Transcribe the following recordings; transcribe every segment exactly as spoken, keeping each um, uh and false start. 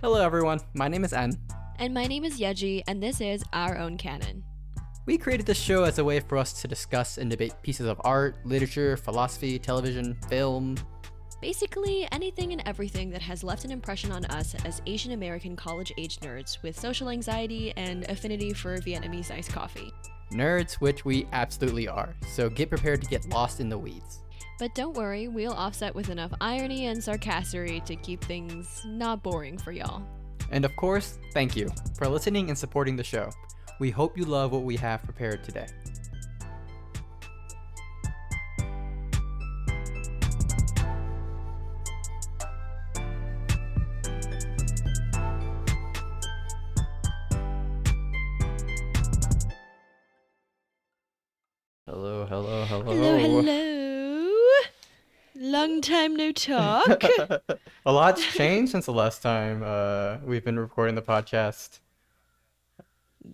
Hello everyone, my name is Anne. And my name is Yeji, and this is Our Own Canon. We created this show as a way for us to discuss and debate pieces of art, literature, philosophy, television, film. Basically, anything and everything that has left an impression on us as Asian American college-age nerds with social anxiety and affinity for Vietnamese iced coffee. Nerds, which we absolutely are, so get prepared to get lost in the weeds. But don't worry, we'll offset with enough irony and sarcastery to keep things not boring for y'all. And of course, thank you for listening and supporting the show. We hope you love what we have prepared today. Hello, hello, hello. Hello, hello. Long time no talk. A lot's changed since the last time uh, we've been recording the podcast.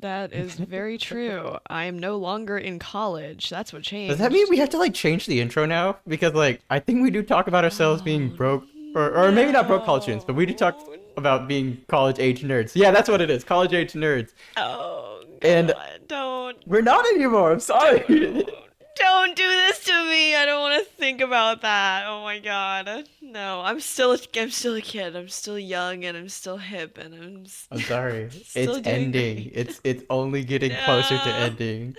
That is very true. I am no longer in college. That's what changed. Does that mean we have to like change the intro now? Because like I think we do talk about ourselves oh, being broke, or, or no. maybe not broke college students, but we do talk about being college-age nerds. Yeah, that's what it is. College-age nerds. Oh, God, and don't. We're not anymore. I'm sorry. Don't. Don't do this to me. I don't want to think about that. Oh my God. No, I'm still a, I'm still a kid. I'm still young and I'm still hip and I'm. St- I'm sorry. Still it's ending. Great. It's it's only getting no. closer to ending.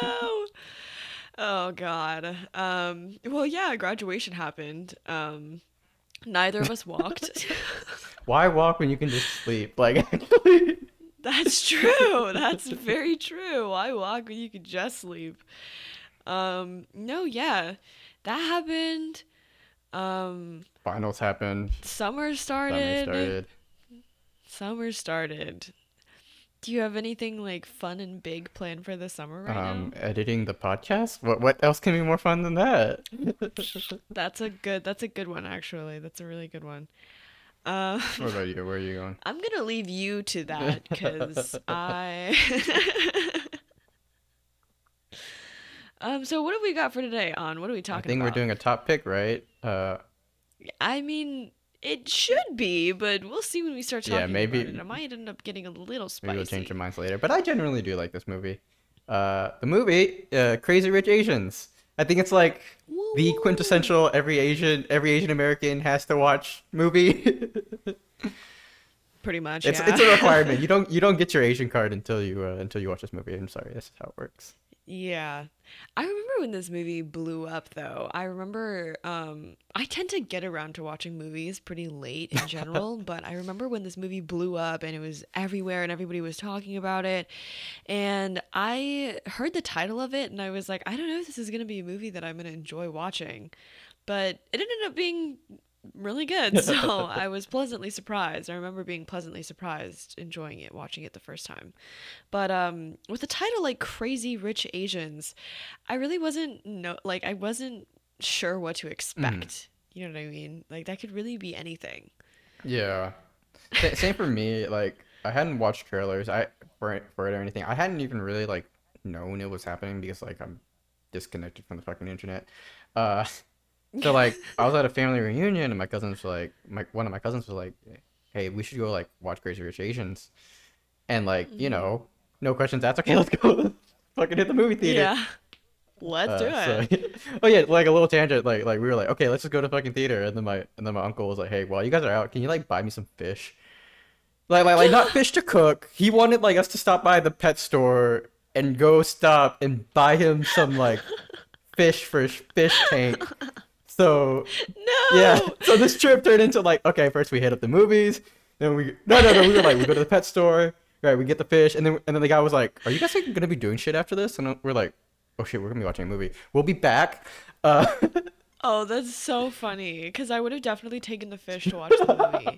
No. Oh God. Um. Well, yeah. Graduation happened. Um. Neither of us walked. Why walk when you can just sleep? Like actually. That's true. That's very true. I walk when you could just sleep. Um, no, yeah. That happened. Um, Finals happened. Summer started. Summer started. Summer started. Do you have anything like fun and big planned for the summer right um, now? Editing the podcast? What what else can be more fun than that? That's a good that's a good one actually. That's a really good one. Um, what about you? Where are you going? I'm gonna leave you to that because I. um. So what have we got for today? On what are we talking about? I think about? We're doing a top pick, right? Uh. I mean, it should be, but we'll see when we start talking. Yeah, maybe about it. I might end up getting a little spicy. Maybe we'll change our minds later. But I generally do like this movie. Uh, the movie, uh, Crazy Rich Asians. I think it's like the quintessential every Asian every Asian American has to watch movie. Pretty much, it's, yeah. It's a requirement. You don't you don't get your Asian card until you uh, until you watch this movie. I'm sorry, this is how it works. Yeah, I remember when this movie blew up though. I remember um, I tend to get around to watching movies pretty late in general, but I remember when this movie blew up and it was everywhere and everybody was talking about it. And I heard the title of it and I was like, I don't know if this is going to be a movie that I'm going to enjoy watching, but it ended up being really good. So I was pleasantly surprised. I remember being pleasantly surprised, enjoying it, watching it the first time. But um, with a title like Crazy Rich Asians, I really wasn't no like I wasn't sure what to expect. Mm. You know what I mean? Like that could really be anything. Yeah. S- same for me. Like I hadn't watched trailers I for it, for it or anything. I hadn't even really like known it was happening because like I'm disconnected from the fucking internet. Uh. So like I was at a family reunion and my cousins were like my one of my cousins was like, hey, we should go like watch Crazy Rich Asians, and like you know no questions asked, okay, let's go fucking hit the movie theater. Yeah, let's uh, do it. So, oh yeah, like a little tangent, like like we were like, okay, let's just go to fucking theater, and then my and then my uncle was like, hey, while you guys are out, can you like buy me some fish, like like, like not fish to cook. He wanted like us to stop by the pet store and go stop and buy him some like fish for his fish tank. So no. Yeah. So this trip turned into like, okay, first we hit up the movies, then we no no no we were like we go to the pet store, right? We get the fish, and then and then the guy was like, "Are you guys like, gonna be doing shit after this?" And we're like, "Oh shit, we're gonna be watching a movie. We'll be back." Uh, oh, that's so funny because I would have definitely taken the fish to watch the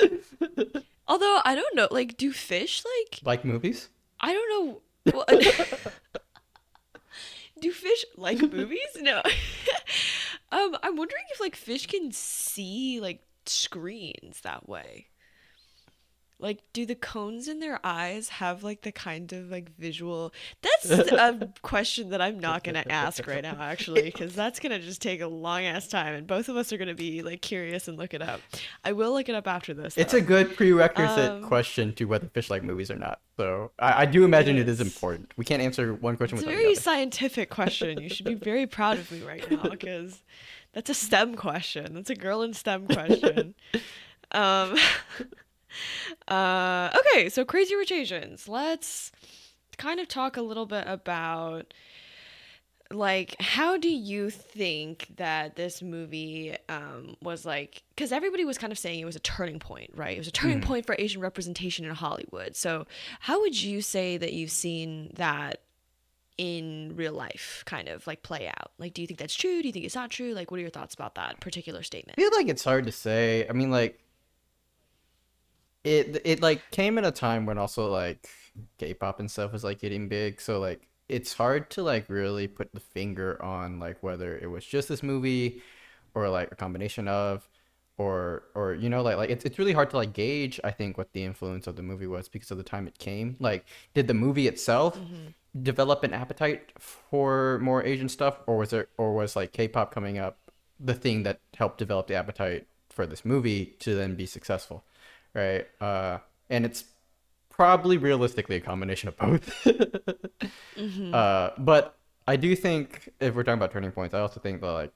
movie. Although I don't know, like, do fish like like movies? I don't know. Well, do fish like movies? No. Um, I'm wondering if like fish can see like screens that way. Like, do the cones in their eyes have, like, the kind of, like, visual... That's a question that I'm not going to ask right now, actually, because that's going to just take a long-ass time, and both of us are going to be, like, curious and look it up. I will look it up after this, though. It's a good prerequisite um, question to whether fish like movies or not. So I, I do imagine it is important. We can't answer one question without the other. It's a very scientific question. You should be very proud of me right now, because that's a STEM question. That's a girl in STEM question. Um... Uh, okay, so Crazy Rich Asians. Let's kind of talk a little bit about, like, how do you think that this movie um, was, like, because everybody was kind of saying it was a turning point, right? It was a turning mm. point for Asian representation in Hollywood. So how would you say that you've seen that in real life kind of, like, play out? Like, do you think that's true? Do you think it's not true? Like, what are your thoughts about that particular statement? I feel like it's hard to say. I mean, like, It, it like, came at a time when also, like, K-pop and stuff was, like, getting big. So, like, it's hard to, like, really put the finger on, like, whether it was just this movie or, like, a combination of or, or you know, like, like it's, it's really hard to, like, gauge, I think, what the influence of the movie was because of the time it came. Like, did the movie itself mm-hmm. develop an appetite for more Asian stuff? Or was there, or was, like, K-pop coming up the thing that helped develop the appetite for this movie to then be successful? Right. Uh, and it's probably realistically a combination of both. mm-hmm. uh, but I do think if we're talking about turning points, I also think that, like,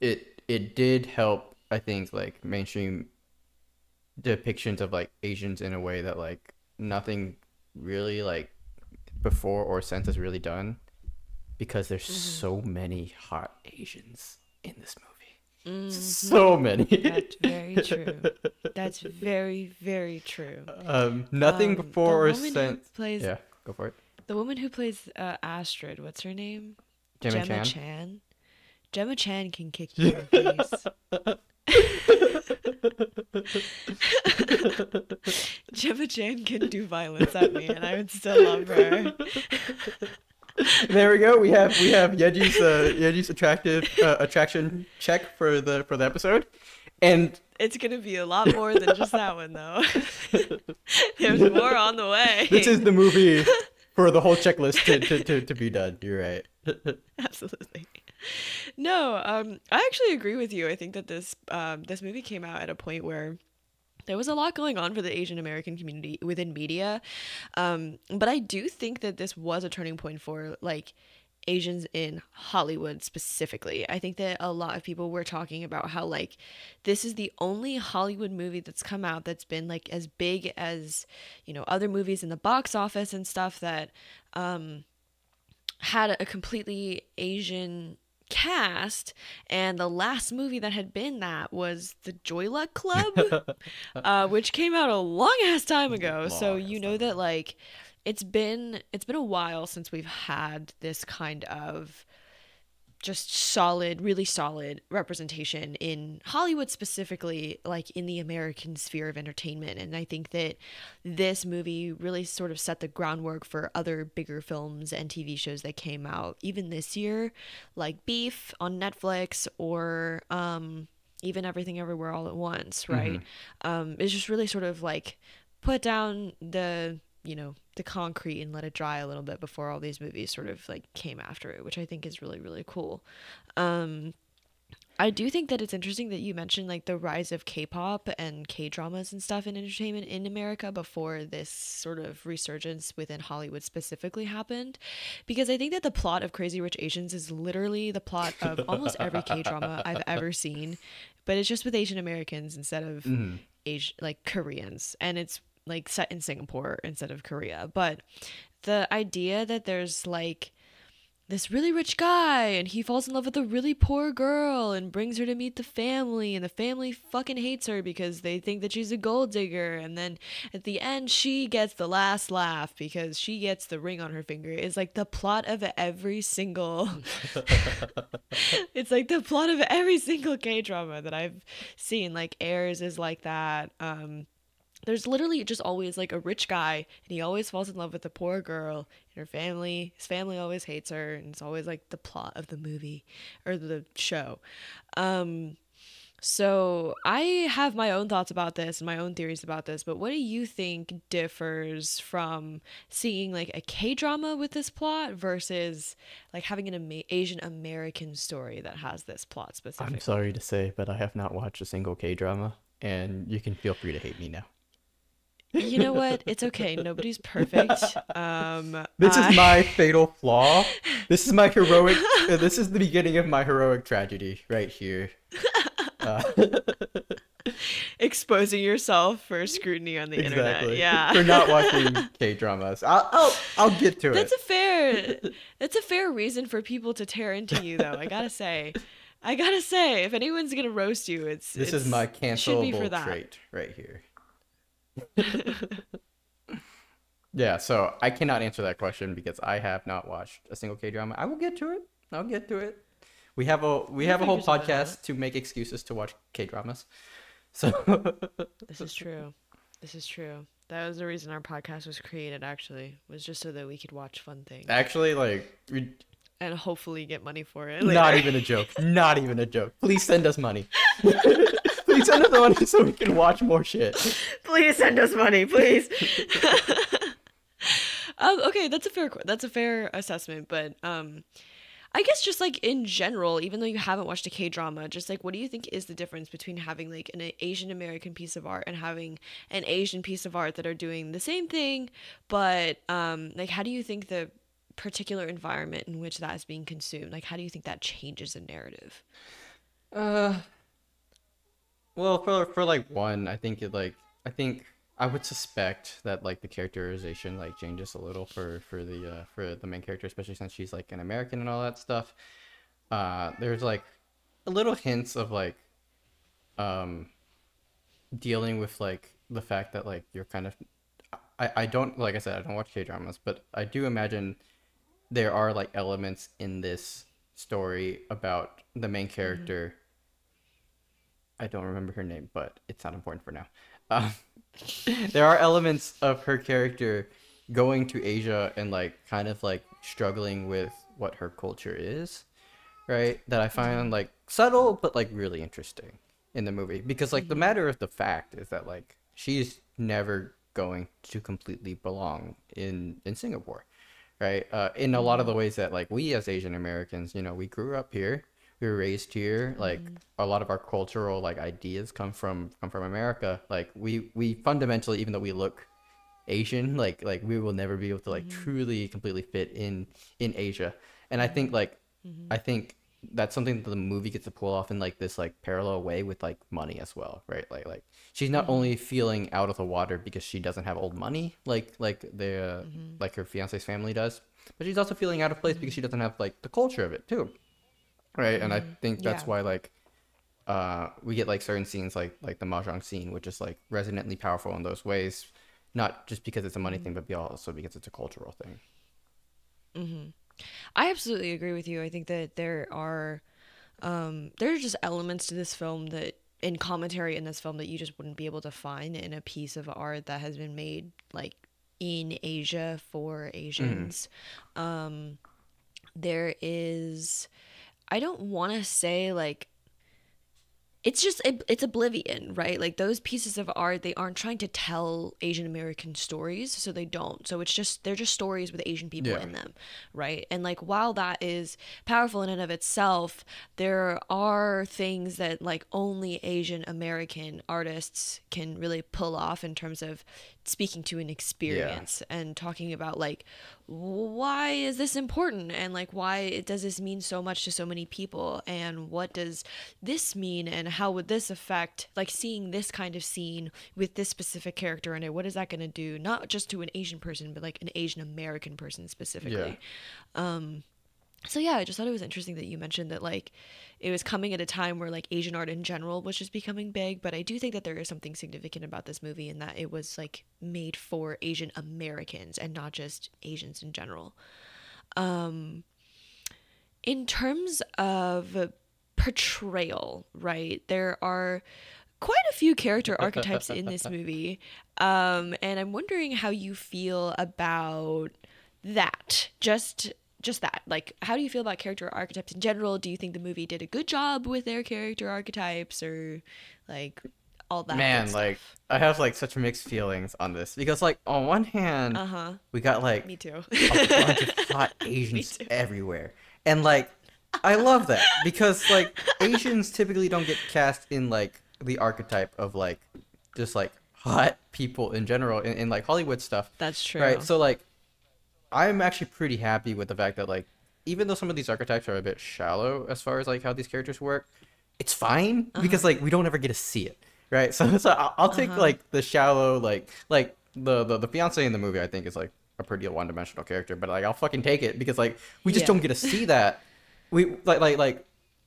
it it did help, I think, like, mainstream depictions of, like, Asians in a way that, like, nothing really, like, before or since has really done, because there's mm-hmm. so many hot Asians in this movie. Mm-hmm. So many. That's very true. That's very, very true. Um, nothing um, before or since. Plays, yeah, go for it. The woman who plays uh, Astrid, what's her name? Gemma, Gemma Chan. Chan. Gemma Chan can kick you in the face. Gemma Chan can do violence at me, and I would still love her. There we go. We have we have Yeji's uh, Yeji's attractive uh, attraction check for the for the episode, and it's gonna be a lot more than just that one though. There's more on the way. This is the movie for the whole checklist to to, to, to be done. You're right. Absolutely. No, um, I actually agree with you. I think that this um this movie came out at a point where there was a lot going on for the Asian American community within media. Um, but I do think that this was a turning point for, like, Asians in Hollywood specifically. I think that a lot of people were talking about how, like, this is the only Hollywood movie that's come out that's been, like, as big as, you know, other movies in the box office and stuff that um, had a completely Asian cast, and the last movie that had been that was The Joy Luck Club, uh, which came out a long ass time ago. Long so you know that, like, it's been it's been a while since we've had this kind of just solid, really solid representation in Hollywood specifically, like, in the American sphere of entertainment. And I think that this movie really sort of set the groundwork for other bigger films and T V shows that came out even this year, like Beef on Netflix, or um, even Everything Everywhere All at Once, right? Mm-hmm. Um, it's just really sort of, like, put down the, you know, the concrete and let it dry a little bit before all these movies sort of, like, came after it, which I think is really, really cool. Um, I do think that it's interesting that you mentioned, like, the rise of K-pop and K-dramas and stuff in entertainment in America before this sort of resurgence within Hollywood specifically happened, because I think that the plot of Crazy Rich Asians is literally the plot of almost every K-drama I've ever seen, but it's just with Asian Americans instead of mm. Asian, like, Koreans, and it's, like, set in Singapore instead of Korea. But the idea that there's, like, this really rich guy and he falls in love with a really poor girl and brings her to meet the family, and the family fucking hates her because they think that she's a gold digger, and then at the end she gets the last laugh because she gets the ring on her finger, is, like, the plot of every single it's like the plot of every single K-drama that I've seen. Like, Airs is like that. um There's literally just always, like, a rich guy, and he always falls in love with a poor girl, and her family, his family always hates her, and it's always, like, the plot of the movie or the show. Um, So I have my own thoughts about this and my own theories about this, but what do you think differs from seeing like a K-drama with this plot versus like having an Am- Asian American story that has this plot specifically? I'm sorry to say, but I have not watched a single K-drama, and you can feel free to hate me now. You know what? It's okay. Nobody's perfect. Um, this I... is my fatal flaw. This is my heroic. This is the beginning of my heroic tragedy right here. Uh. Exposing yourself for scrutiny on the exactly. internet. Yeah. For not watching K-dramas. I'll, I'll I'll get to that's it. That's a fair. That's a fair reason for people to tear into you, though. I gotta say. I gotta say, if anyone's gonna roast you, it's this it's, is my cancelable trait right here. Yeah, so I cannot answer that question because I have not watched a single K-drama. I will get to it. I'll get to it. We have a we you have a whole podcast to make excuses to watch K-dramas. So this is true. This is true. That was the reason our podcast was created. Actually, was just so that we could watch fun things. Actually, like we... and hopefully get money for it. Later. Not even a joke. Not even a joke. Please send us money. Please send us the money so we can watch more shit. Please send us money, please. um, okay, that's a fair that's a fair assessment, but um, I guess just like in general, even though you haven't watched a K-drama, just like what do you think is the difference between having like an Asian American piece of art and having an Asian piece of art that are doing the same thing, but um, like how do you think the particular environment in which that is being consumed, like how do you think that changes a narrative? Uh. Well, for for like one, I think it like I think I would suspect that like the characterization like changes a little for for the uh, for the main character, especially since she's like an American and all that stuff. Uh, there's like a little hints of like um dealing with like the fact that like you're kind of I I don't like I said I don't watch K-dramas, but I do imagine there are like elements in this story about the main character. Mm-hmm. I don't remember her name, but it's not important for now. Um, there are elements of her character going to Asia and like kind of like struggling with what her culture is, right? That I find like subtle, but like really interesting in the movie, because like the matter of the fact is that like she's never going to completely belong in, in Singapore, right? Uh, in a lot of the ways that like we as Asian Americans, you know, we grew up here. We were raised here, like mm. a lot of our cultural like ideas come from come from America. Like we we fundamentally, even though we look Asian, like like we will never be able to like mm-hmm. truly completely fit in in Asia. And I think like mm-hmm. I think that's something that the movie gets to pull off in like this like parallel way with like money as well, right? Like like she's not mm-hmm. only feeling out of the water because she doesn't have old money, like like the uh, mm-hmm. like her fiance's family does, but she's also feeling out of place mm-hmm. because she doesn't have like the culture of it too. Right, and I think that's yeah. why like uh we get like certain scenes like like the mahjong scene, which is like resonantly powerful in those ways, not just because it's a money mm-hmm. thing, but also because it's a cultural thing. Mm-hmm. I absolutely agree with you. I think that there are um there are just elements to this film that in commentary in this film that you just wouldn't be able to find in a piece of art that has been made like in Asia for Asians. Mm-hmm. Um, there is. I don't want to say like it's just it, it's oblivion, right? Like those pieces of art, they aren't trying to tell Asian American stories, so they don't. So it's just they're just stories with Asian people yeah. in them, right? And like while that is powerful in and of itself, there are things that like only Asian American artists can really pull off in terms of speaking to an experience yeah. and talking about like why is this important and like why does this mean so much to so many people and what does this mean and how would this affect like seeing this kind of scene with this specific character in it, what is that going to do not just to an Asian person but like an Asian American person specifically yeah. um So yeah, I just thought it was interesting that you mentioned that like it was coming at a time where like Asian art in general was just becoming big, but I do think that there is something significant about this movie in that it was like made for Asian Americans and not just Asians in general. Um, in terms of portrayal, right, there are quite a few character archetypes in this movie, um, and I'm wondering how you feel about that, just just that, like, how do you feel about character archetypes in general? Do you think the movie did a good job with their character archetypes, or like all that man stuff? Like, I have like such mixed feelings on this, because like on one hand, uh-huh. we got like me too a bunch of hot Asians everywhere, and like I love that, because like Asians typically don't get cast in like the archetype of like just like hot people in general in, in like Hollywood stuff. That's true, right? So like I'm actually pretty happy with the fact that like even though some of these archetypes are a bit shallow as far as like how these characters work, it's fine, uh-huh. because like we don't ever get to see it, right? So so I'll, I'll take uh-huh. like the shallow like like the, the the fiance in the movie I think is like a pretty one-dimensional character, but like I'll fucking take it because like we just yeah. don't get to see that. We like like like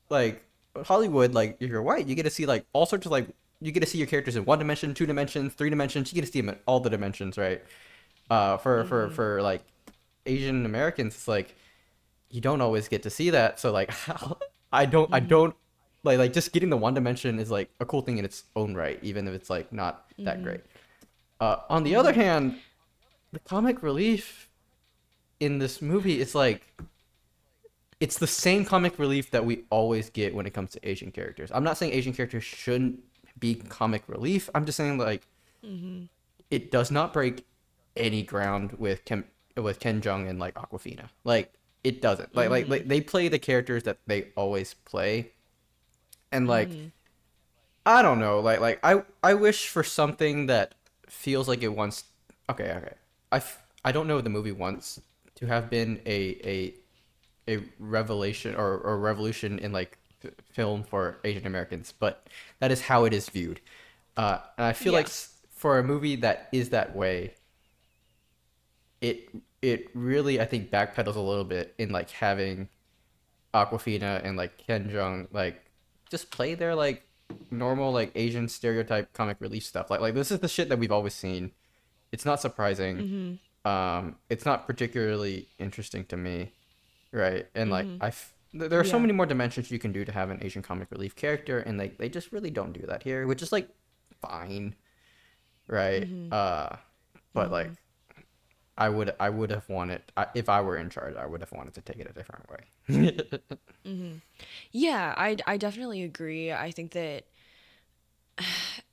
like Hollywood, like if you're white, you get to see like all sorts of like you get to see your characters in one dimension, two dimensions, three dimensions. You get to see them in all the dimensions, right? Uh, for mm-hmm. for for like Asian Americans, it's like you don't always get to see that. So like I don't mm-hmm. I don't like like just getting the one dimension is like a cool thing in its own right, even if it's like not mm-hmm. that great. Uh, on the other hand, the comic relief in this movie is like. It's the same comic relief that we always get when it comes to Asian characters. I'm not saying Asian characters shouldn't be comic relief. I'm just saying like mm-hmm. it does not break any ground with Ken, with Ken Jeong and like Awkwafina. Like it doesn't. Like, mm-hmm. like like they play the characters that they always play, and like mm-hmm. I don't know. Like like I I wish for something that feels like it wants. Okay okay. I f- I don't know if the movie wants to have been a a. a revelation or, or revolution in like f- film for Asian Americans, but that is how it is viewed. Uh, and I feel yeah. like s- for a movie that is that way, it, it really, I think backpedals a little bit in like having Awkwafina and like Ken Jeong, like just play their like normal, like Asian stereotype comic relief stuff. Like, like this is the shit that we've always seen. It's not surprising. Mm-hmm. Um, it's not particularly interesting to me. Right, and like mm-hmm. I, f- there are yeah. so many more dimensions you can do to have an Asian comic relief character, and like they just really don't do that here, which is like fine, right? Mm-hmm. Uh, but mm-hmm. like, I would, I would have wanted I, if I were in charge, I would have wanted to take it a different way. mm-hmm. Yeah, I, I definitely agree. I think that,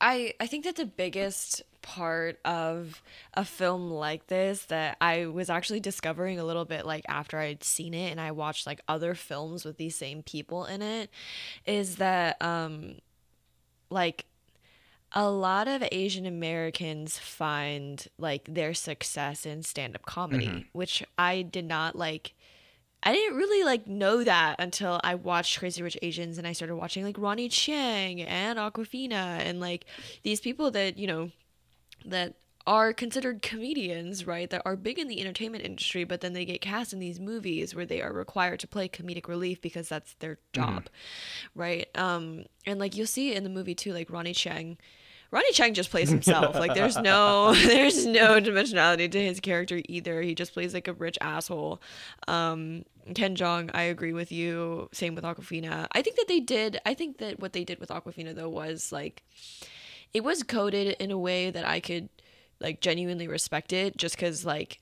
I, I think that the biggest part of a film like this that I was actually discovering a little bit like after I'd seen it and I watched like other films with these same people in it is that um like a lot of Asian Americans find like their success in stand-up comedy, mm-hmm. which I did not like I didn't really like know that until I watched Crazy Rich Asians and I started watching like Ronny Chieng and Awkwafina and like these people that you know that are considered comedians, right, that are big in the entertainment industry, but then they get cast in these movies where they are required to play comedic relief because that's their job, mm-hmm. right? Um, and, like, you'll see in the movie, too, like, Ronny Chieng. Ronny Chieng just plays himself. Like, there's no there's no dimensionality to his character either. He just plays, like, a rich asshole. Um, Ken Jeong, I agree with you. Same with Awkwafina. I think that they did – I think that what they did with Awkwafina, though, was, like – it was coded in a way that I could, like, genuinely respect it just because, like,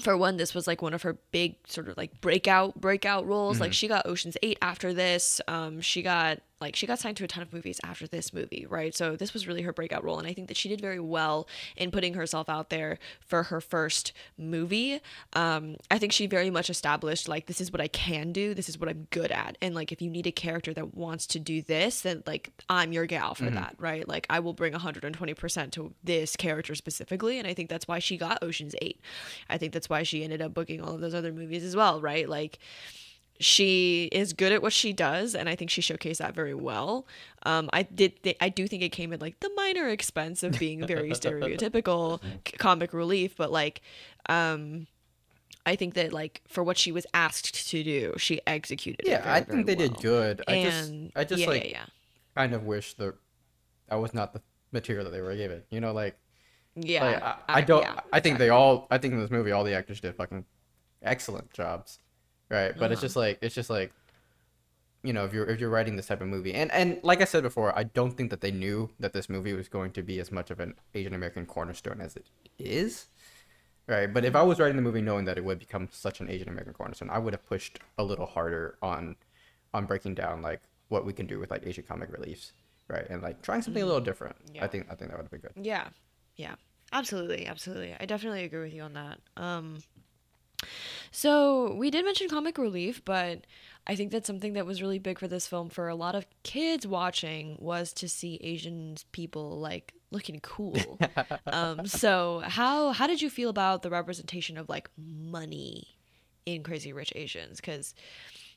for one, this was, like, one of her big sort of, like, breakout, breakout roles. Mm-hmm. Like, she got Ocean's eight after this. Um, she got, like, she got signed to a ton of movies after this movie, right? So this was really her breakout role. And I think that she did very well in putting herself out there for her first movie. Um, I think she very much established, like, this is what I can do. This is what I'm good at. And, like, if you need a character that wants to do this, then, like, I'm your gal for mm-hmm. that, right? Like, I will bring one hundred twenty percent to this character specifically. And I think that's why she got Ocean's eight. I think that's why she ended up booking all of those other movies as well, right? Like, she is good at what she does, and I think she showcased that very well. Um, I did, th- I do think it came at like the minor expense of being very stereotypical c- comic relief, but like, um, I think that like for what she was asked to do, she executed. Yeah, it very, I think they well. did good. I and, just, I just yeah, like yeah, yeah. kind of wish that I was not the material that they were given. You know, like yeah, like, I, I don't. I, yeah, I think exactly. they all. I think in this movie, all the actors did fucking excellent jobs. Right, but uh-huh. it's just like it's just like, you know, if you're if you're writing this type of movie, and and like I said before, I don't think that they knew that this movie was going to be as much of an Asian American cornerstone as it is, right? But if I was writing the movie knowing that it would become such an Asian American cornerstone, I would have pushed a little harder on on breaking down like what we can do with like Asian comic reliefs, right? And like trying something mm-hmm. a little different. Yeah. I think I think that would have been good. Yeah, yeah, absolutely, absolutely. I definitely agree with you on that. Um, so we did mention comic relief, but I think that's something that was really big for this film for a lot of kids watching was to see Asian people like looking cool. um, so how how did you feel about the representation of like money in Crazy Rich Asians? Because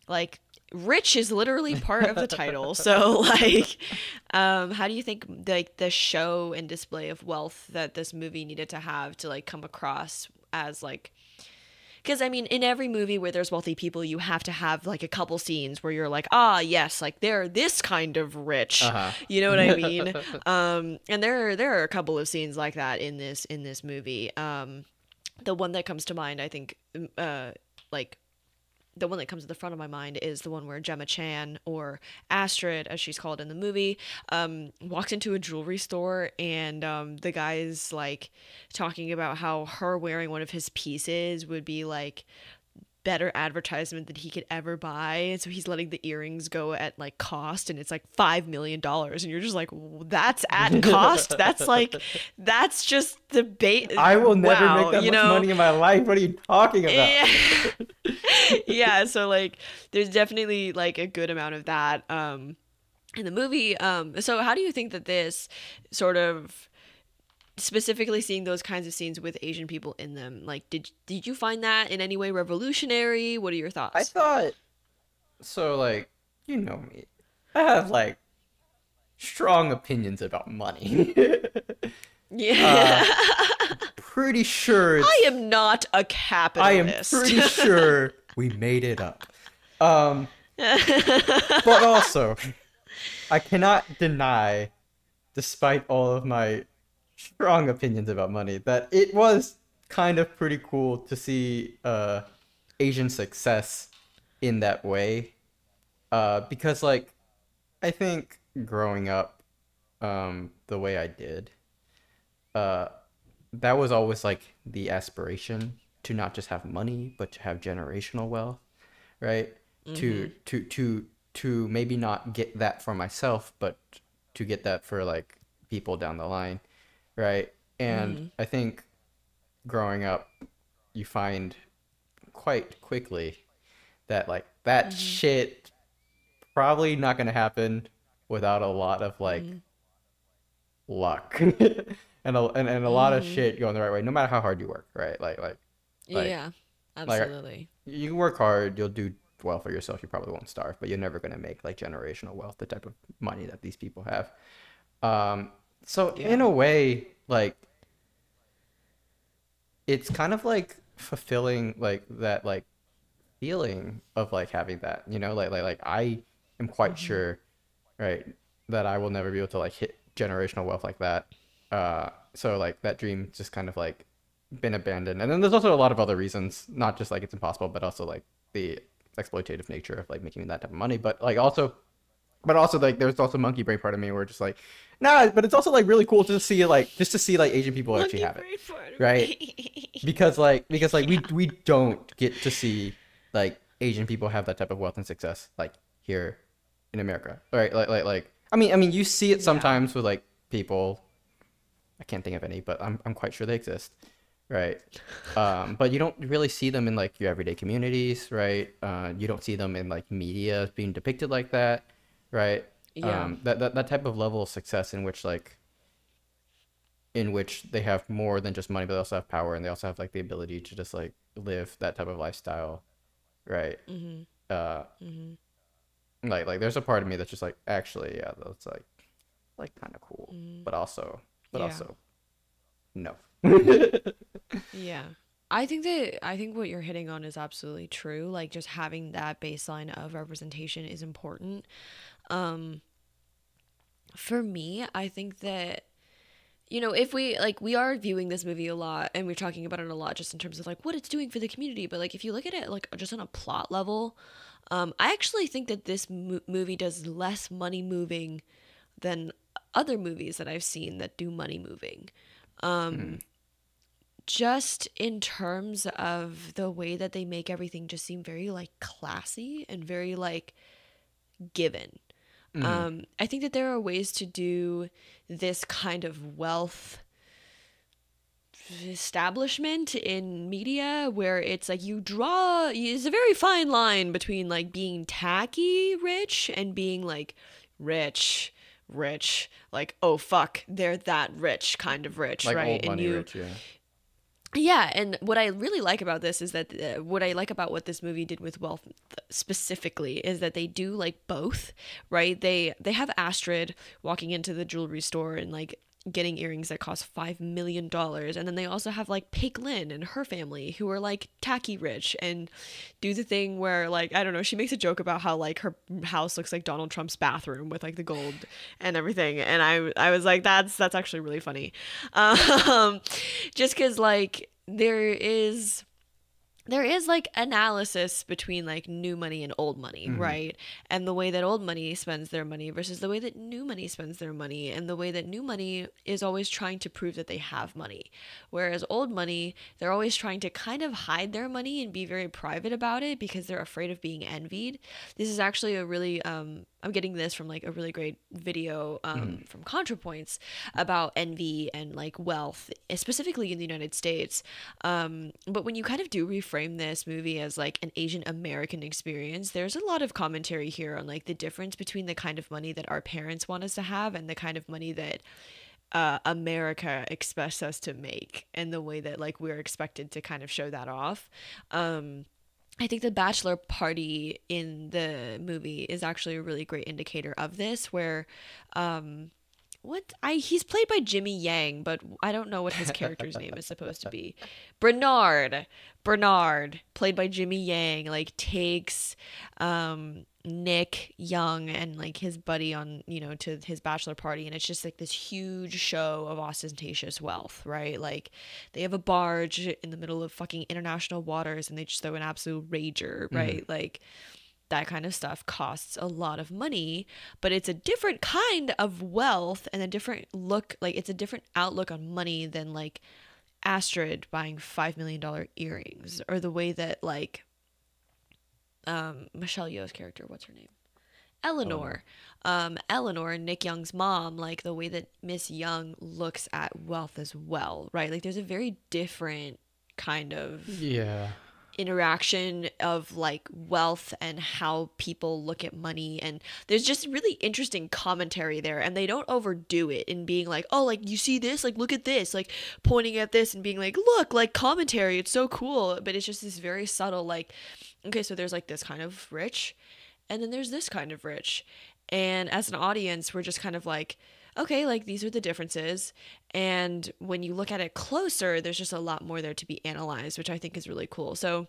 like rich is literally part of the title. So like um, how do you think like the show and display of wealth that this movie needed to have to like come across as like, because, I mean, in every movie where there's wealthy people, you have to have, like, a couple scenes where you're like, ah, yes, like, they're this kind of rich. Uh-huh. You know what I mean? um, and there there are a couple of scenes like that in this in this movie. Um, the one that comes to mind, I think, uh, like, the one that comes to the front of my mind is the one where Gemma Chan, or Astrid, as she's called in the movie, um, walks into a jewelry store, and um, the guy's, like, talking about how her wearing one of his pieces would be like better advertisement than he could ever buy, and so he's letting the earrings go at like cost, and it's like five million dollars, and you're just like, that's at cost? That's like, that's just the bait. I will never wow, make that much know? money in my life. What are you talking about? Yeah. Yeah, so like there's definitely like a good amount of that um in the movie. Um so how do you think that this sort of specifically seeing those kinds of scenes with Asian people in them, like did did you find that in any way revolutionary? What are your thoughts? I thought so, like, you know me, I have like strong opinions about money. Yeah. Uh, pretty sure it's, I am not a capitalist. I am pretty sure we made it up. Um but also I cannot deny, despite all of my strong opinions about money, that it was kind of pretty cool to see uh Asian success in that way, uh because like I think growing up um the way I did, uh that was always like the aspiration, to not just have money but to have generational wealth, right? Mm-hmm. to to to to maybe not get that for myself but to get that for like people down the line, right? And mm-hmm. I think growing up you find quite quickly that like that mm-hmm. shit probably not gonna happen without a lot of like mm-hmm. luck and, a, and and a mm-hmm. lot of shit going the right way, no matter how hard you work, right? Like like, like yeah, absolutely. Like, you work hard, you'll do well for yourself, you probably won't starve, but you're never gonna make like generational wealth, the type of money that these people have. Um, so yeah. In a way, like, it's kind of like fulfilling like that like feeling of like having that, you know, like like like I am quite mm-hmm. sure, right, that I will never be able to like hit generational wealth like that. Uh, so like that dream just kind of like been abandoned. And then there's also a lot of other reasons, not just like it's impossible, but also like the exploitative nature of like making that type of money, but like also. But also, like, there's also monkey brain part of me where just like, nah. But it's also like really cool to see like just to see like Asian people monkey actually have it, part of right? Me. Because like because like yeah. we we don't get to see like Asian people have that type of wealth and success like here in America, right? Like like like I mean I mean you see it sometimes yeah. with like people. I can't think of any, but I'm I'm quite sure they exist, right? Um, but you don't really see them in like your everyday communities, right? Uh, you don't see them in like media being depicted like that. Right. Yeah. Um, that, that that type of level of success in which like in which they have more than just money, but they also have power, and they also have like the ability to just like live that type of lifestyle. Right. Mm-hmm. Uh, mm-hmm. Like like there's a part of me that's just like, actually, yeah, that's like like kind of cool, mm-hmm. but also but yeah. also no. Yeah. I think that I think what you're hitting on is absolutely true. Like, just having that baseline of representation is important. Um, for me, I think that, you know, if we like, we are viewing this movie a lot, and we're talking about it a lot just in terms of like what it's doing for the community. But like, if you look at it like just on a plot level, um, I actually think that this mo- movie does less money moving than other movies that I've seen that do money moving. Um, mm. just in terms of the way that they make everything just seem very like classy and very like given. Mm. Um, I think that there are ways to do this kind of wealth establishment in media where it's like you draw, it's a very fine line between like being tacky rich and being like rich, rich, like, oh fuck, they're that rich kind of rich, like, right? Old money and you, rich, yeah. Yeah, and what I really like about this is that uh, what I like about what this movie did with wealth specifically is that they do like both, right? They they have Astrid walking into the jewelry store and like getting earrings that cost five million dollars, and then they also have like Paik Lin and her family who are like tacky rich and do the thing where like, I don't know, she makes a joke about how like her house looks like Donald Trump's bathroom with like the gold and everything, and I I was like, that's that's actually really funny, um, just because like there is there is like analysis between like new money and old money, mm-hmm. right? And the way that old money spends their money versus the way that new money spends their money, and the way that new money is always trying to prove that they have money. Whereas old money, they're always trying to kind of hide their money and be very private about it because they're afraid of being envied. This is actually a really, um, I'm getting this from like a really great video um, mm-hmm. from ContraPoints about envy and like wealth, specifically in the United States. Um, but when you kind of do reframe frame this movie as like an Asian American experience, there's a lot of commentary here on like the difference between the kind of money that our parents want us to have and the kind of money that uh, America expects us to make, and the way that like we're expected to kind of show that off. Um, I think the bachelor party in the movie is actually a really great indicator of this, where um, What I he's played by Jimmy Yang, but I don't know what his character's name is supposed to be. Bernard, Bernard, played by Jimmy Yang, like takes um, Nick Young and like his buddy on, you know, to his bachelor party, and it's just like this huge show of ostentatious wealth, right? Like they have a barge in the middle of fucking international waters, and they just throw an absolute rager, right? Mm. Like. That kind of stuff costs a lot of money, but it's a different kind of wealth and a different look, like it's a different outlook on money than like Astrid buying five million dollars earrings, or the way that like um, Michelle Yeoh's character, what's her name? Eleanor. Oh. Um, Eleanor, Nick Young's mom, like the way that Miss Young looks at wealth as well, right? Like there's a very different kind of... yeah. interaction of like wealth and how people look at money, and there's just really interesting commentary there, and they don't overdo it in being like, oh, like you see this, like look at this, like pointing at this and being like, look, like commentary, it's so cool. But it's just this very subtle like, okay, so there's like this kind of rich, and then there's this kind of rich, and as an audience we're just kind of like, okay, like these are the differences. And when you look at it closer, there's just a lot more there to be analyzed, which I think is really cool. So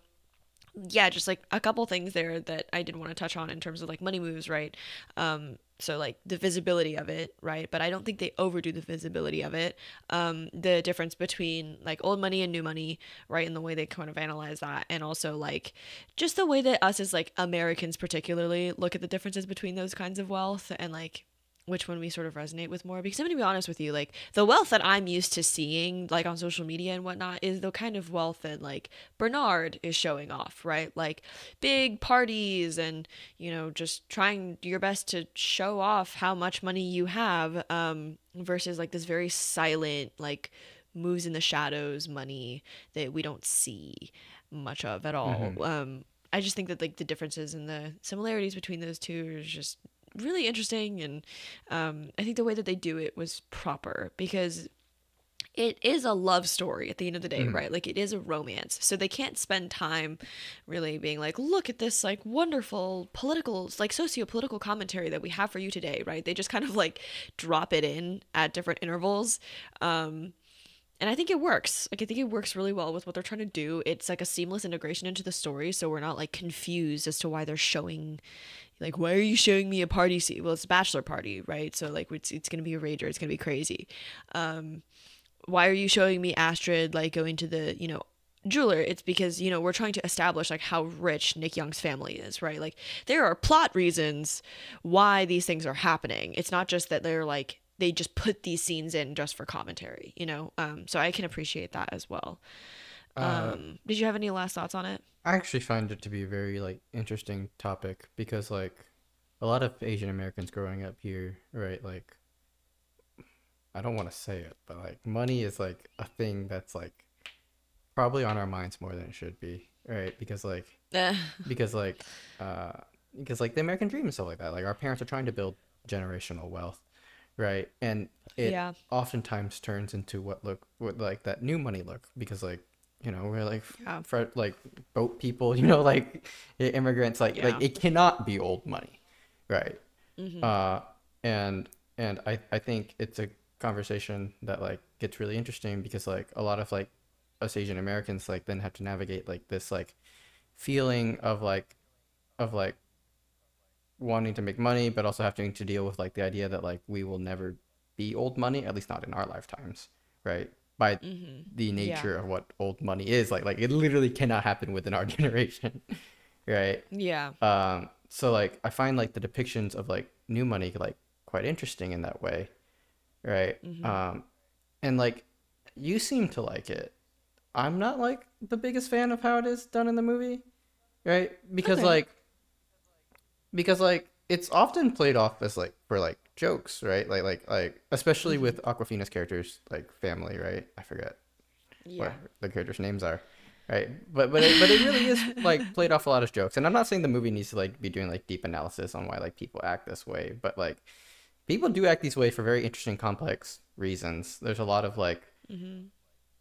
yeah, just like a couple things there that I did want to touch on in terms of like money moves, right? Um, so like the visibility of it, right? But I don't think they overdo the visibility of it. Um, the difference between like old money and new money, right? And the way they kind of analyze that. And also like just the way that us as like Americans particularly look at the differences between those kinds of wealth, and like which one we sort of resonate with more. Because I'm going to be honest with you, like the wealth that I'm used to seeing like on social media and whatnot is the kind of wealth that like Bernard is showing off, right? Like big parties and, you know, just trying your best to show off how much money you have, um, versus like this very silent, like moves in the shadows money that we don't see much of at all. Mm-hmm. Um, I just think that like the differences and the similarities between those two is just really interesting, and um, I think the way that they do it was proper, because it is a love story at the end of the day, mm-hmm. right? Like it is a romance, so they can't spend time really being like, look at this like wonderful political, like socio-political commentary that we have for you today, right? They just kind of like drop it in at different intervals, um, and I think it works. Like I think it works really well with what they're trying to do. It's like a seamless integration into the story, so we're not like confused as to why they're showing, like, why are you showing me a party scene? Well, it's a bachelor party, right? So, like, it's, it's going to be a rager. It's going to be crazy. Um, why are you showing me Astrid, like, going to the, you know, jeweler? It's because, you know, we're trying to establish, like, how rich Nick Young's family is, right? Like, there are plot reasons why these things are happening. It's not just that they're, like, they just put these scenes in just for commentary, you know? Um, so I can appreciate that as well. Uh, um, did you have any last thoughts on it? I actually find it to be a very, like, interesting topic because, like, a lot of Asian Americans growing up here, right, like, I don't want to say it, but, like, money is, like, a thing that's, like, probably on our minds more than it should be, right? Because, like, because, like, uh, because, like, the American dream and stuff like that. Like, our parents are trying to build generational wealth, right? And it yeah. oftentimes turns into what look, what, like, that new money look because, like, you know, we're like, yeah. for, like, boat people, you know, like, immigrants, like, yeah. like, it cannot be old money, right? Mm-hmm. Uh, and and I, I think it's a conversation that, like, gets really interesting because, like, a lot of, like, us Asian Americans, like, then have to navigate, like, this, like, feeling of, like, of, like, wanting to make money, but also having to deal with, like, the idea that, like, we will never be old money, at least not in our lifetimes, right? By mm-hmm. the nature yeah. of what old money is, like, like, it literally cannot happen within our generation, right? Yeah. Um. So, like, I find, like, the depictions of, like, new money, like, quite interesting in that way, right? Mm-hmm. Um, and, like, you seem to like it. I'm not, like, the biggest fan of how it is done in the movie, right? Because, okay. like, because, like, it's often played off as, like, for, like, jokes, right? Like, like, like, especially with Awkwafina's character's, like, family, right? I forget yeah. what the characters' names are, right? But, but, it, but it really is, like, played off a lot of jokes. And I'm not saying the movie needs to, like, be doing, like, deep analysis on why, like, people act this way, but, like, people do act these way for very interesting, complex reasons. There's a lot of, like, mm-hmm.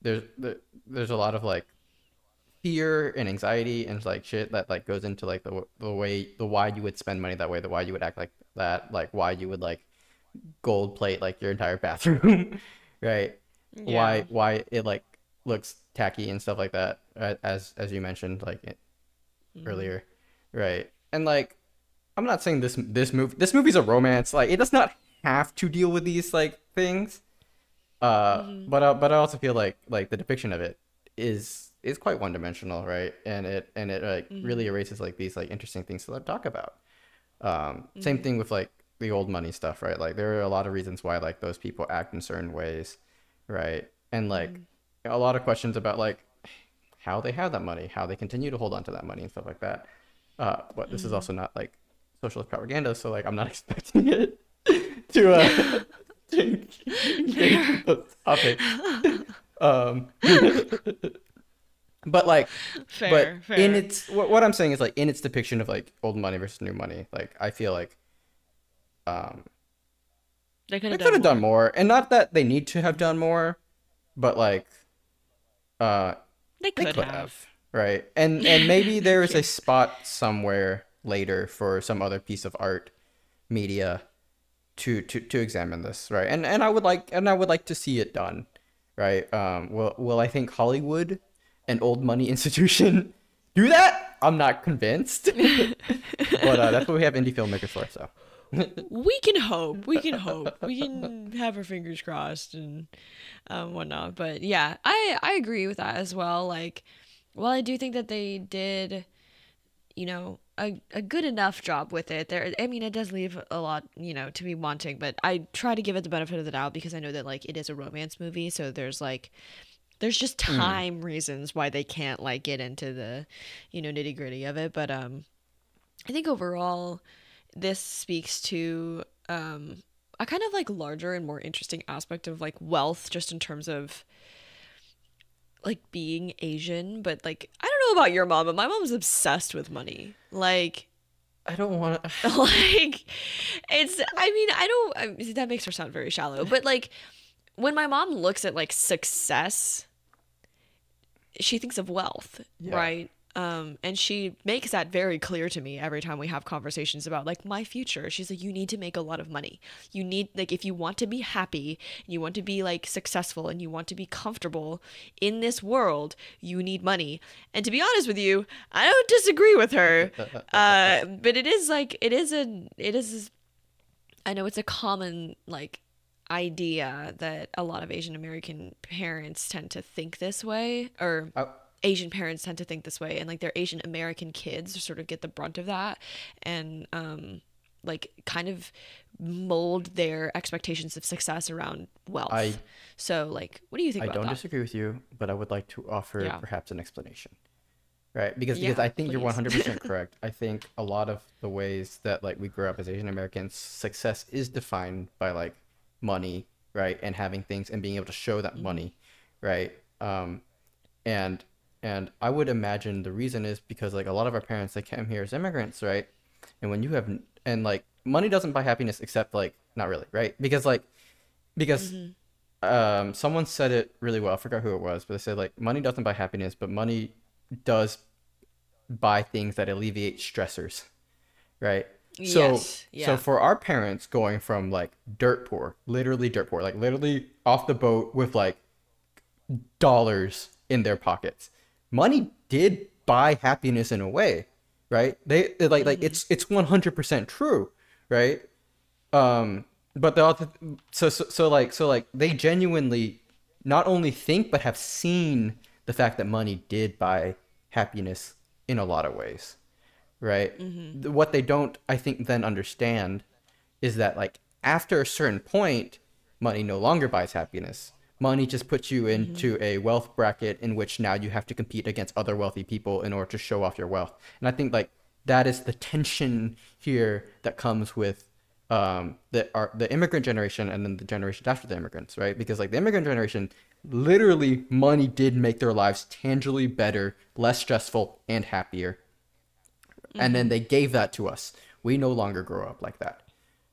there's, there, there's a lot of, like, fear and anxiety and, like, shit that, like, goes into, like, the the way the why you would spend money that way, the why you would act like that, like, why you would, like, gold plate, like, your entire bathroom, right? Yeah. Why why it, like, looks tacky and stuff like that, as as you mentioned, like, it, mm-hmm. earlier, right? And, like, I'm not saying this this movie this movie's a romance, like, it does not have to deal with these, like, things, uh mm-hmm. but uh, but I also feel like like the depiction of it is is quite one-dimensional, right? And it and it like mm-hmm. really erases, like, these, like, interesting things to talk about. Um mm-hmm. Same thing with, like, the old money stuff, right? Like, there are a lot of reasons why, like, those people act in certain ways, right? And, like, mm-hmm. a lot of questions about, like, how they have that money, how they continue to hold on to that money and stuff like that. Uh but this mm-hmm. is also not, like, socialist propaganda, so, like, I'm not expecting it to uh to engage with those topics. Um But, like, fair, but fair. in its, what, what I'm saying is, like, in its depiction of, like, old money versus new money, like, I feel like, um, they could have done, done more, and not that they need to have done more, but, like, uh, they could, they could have. have, right? And and maybe there is a spot somewhere later for some other piece of art, media, to to to examine this, right? And and I would like and I would like to see it done, right? Um, well, well, I think Hollywood, an old money institution, do that? I'm not convinced. But uh, that's what we have indie filmmakers for, so. We can hope. We can hope. We can have our fingers crossed and um, whatnot. But yeah, I, I agree with that as well. Like, while I do think that they did, you know, a, a good enough job with it, there, I mean, it does leave a lot, you know, to be wanting, but I try to give it the benefit of the doubt because I know that, like, it is a romance movie, so there's, like, there's just time mm. reasons why they can't, like, get into the, you know, nitty gritty of it. But um, I think overall, this speaks to um, a kind of, like, larger and more interesting aspect of, like, wealth, just in terms of, like, being Asian. But, like, I don't know about your mom, but my mom's obsessed with money. Like, I don't want to. Like, it's, I mean, I don't, I mean, that makes her sound very shallow, but, like, when my mom looks at, like, success, she thinks of wealth, yeah. right? Um, and she makes that very clear to me every time we have conversations about, like, my future. She's like, you need to make a lot of money. You need, like, if you want to be happy and you want to be, like, successful and you want to be comfortable in this world, you need money. And to be honest with you, I don't disagree with her. Uh, but it is, like, it is a, it is, I know it's a common, like, idea that a lot of Asian American parents tend to think this way, or oh. Asian parents tend to think this way, and, like, their Asian American kids sort of get the brunt of that. And um like kind of mold their expectations of success around wealth. I, so like, what do you think I about that? I don't disagree with you, but I would like to offer yeah. perhaps an explanation. Right, because yeah, because I think please. You're one hundred percent correct. I think a lot of the ways that like we grew up as Asian Americans, success is defined by like money, right, and having things and being able to show that mm-hmm. money, right? Um, and and I would imagine the reason is because like a lot of our parents, they came here as immigrants, right? And when you have and like money doesn't buy happiness, except like not really, right? Because like because. Mm-hmm. um, someone said it really well. I forgot who it was, but they said like money doesn't buy happiness, but money does buy things that alleviate stressors, right? Yes, so yeah. so for our parents going from like dirt poor, literally dirt poor, like literally off the boat with like dollars in their pockets, money did buy happiness in a way, right? They like mm-hmm. like it's it's one hundred percent true, right? Um, but the other so, so so like so like they genuinely not only think but have seen the fact that money did buy happiness in a lot of ways, right? Mm-hmm. What they don't, I think, then understand is that, like, after a certain point, money no longer buys happiness. Money just puts you into mm-hmm. a wealth bracket in which now you have to compete against other wealthy people in order to show off your wealth. And I think, like, that is the tension here that comes with um, the, our, the immigrant generation and then the generations after the immigrants, right? Because, like, the immigrant generation... literally, money did make their lives tangibly better, less stressful, and happier. Mm-hmm. And then they gave that to us. We no longer grow up like that,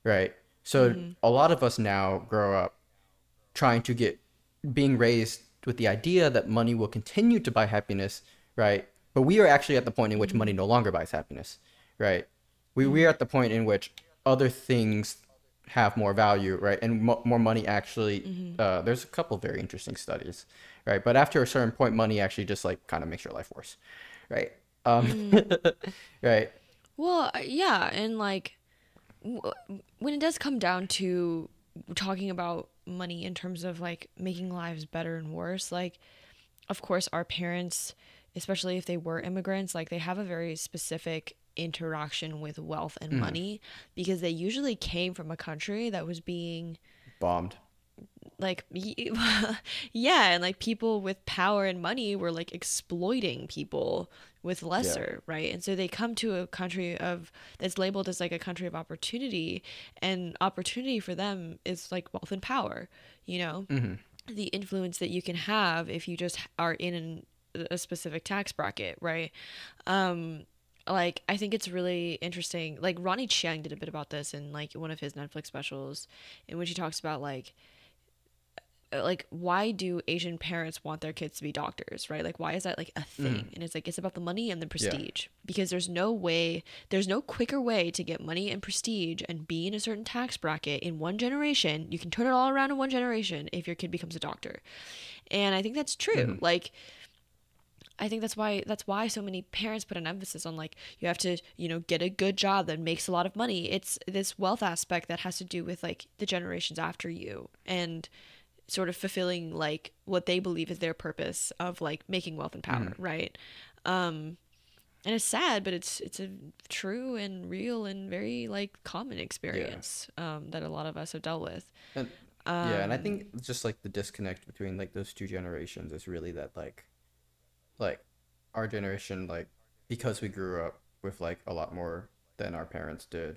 right? So mm-hmm. a lot of us now grow up trying to get, being raised with the idea that money will continue to buy happiness, right? But we are actually at the point in which mm-hmm. money no longer buys happiness, right? We mm-hmm. we are at the point in which other things have more value, right? And mo- more money actually mm-hmm. uh there's a couple of very interesting studies, right? But after a certain point, money actually just like kind of makes your life worse, right? um mm-hmm. Right, well yeah, and like w- when it does come down to talking about money in terms of like making lives better and worse, like of course our parents, especially if they were immigrants, like they have a very specific interaction with wealth and mm. money, because they usually came from a country that was being bombed, like yeah, and like people with power and money were like exploiting people with lesser, yeah. right? And so they come to a country of that's labeled as like a country of opportunity, and opportunity for them is like wealth and power, you know, mm-hmm. the influence that you can have if you just are in an, a specific tax bracket, right? um Like, I think it's really interesting. Like, Ronny Chieng did a bit about this in, like, one of his Netflix specials, in which he talks about, like, like, why do Asian parents want their kids to be doctors, right? Like, why is that, like, a thing? Mm. And it's, like, it's about the money and the prestige. Yeah. Because there's no way, there's no quicker way to get money and prestige and be in a certain tax bracket in one generation. You can turn it all around in one generation if your kid becomes a doctor. And I think that's true. Mm. Like... I think that's why that's why so many parents put an emphasis on like you have to, you know, get a good job that makes a lot of money. It's this wealth aspect that has to do with like the generations after you and sort of fulfilling like what they believe is their purpose of like making wealth and power, mm. right? Um, and it's sad, but it's it's a true and real and very like common experience yeah. um, that a lot of us have dealt with. And, um, yeah, and I think just like the disconnect between like those two generations is really that like. Like our generation, like because we grew up with like a lot more than our parents did,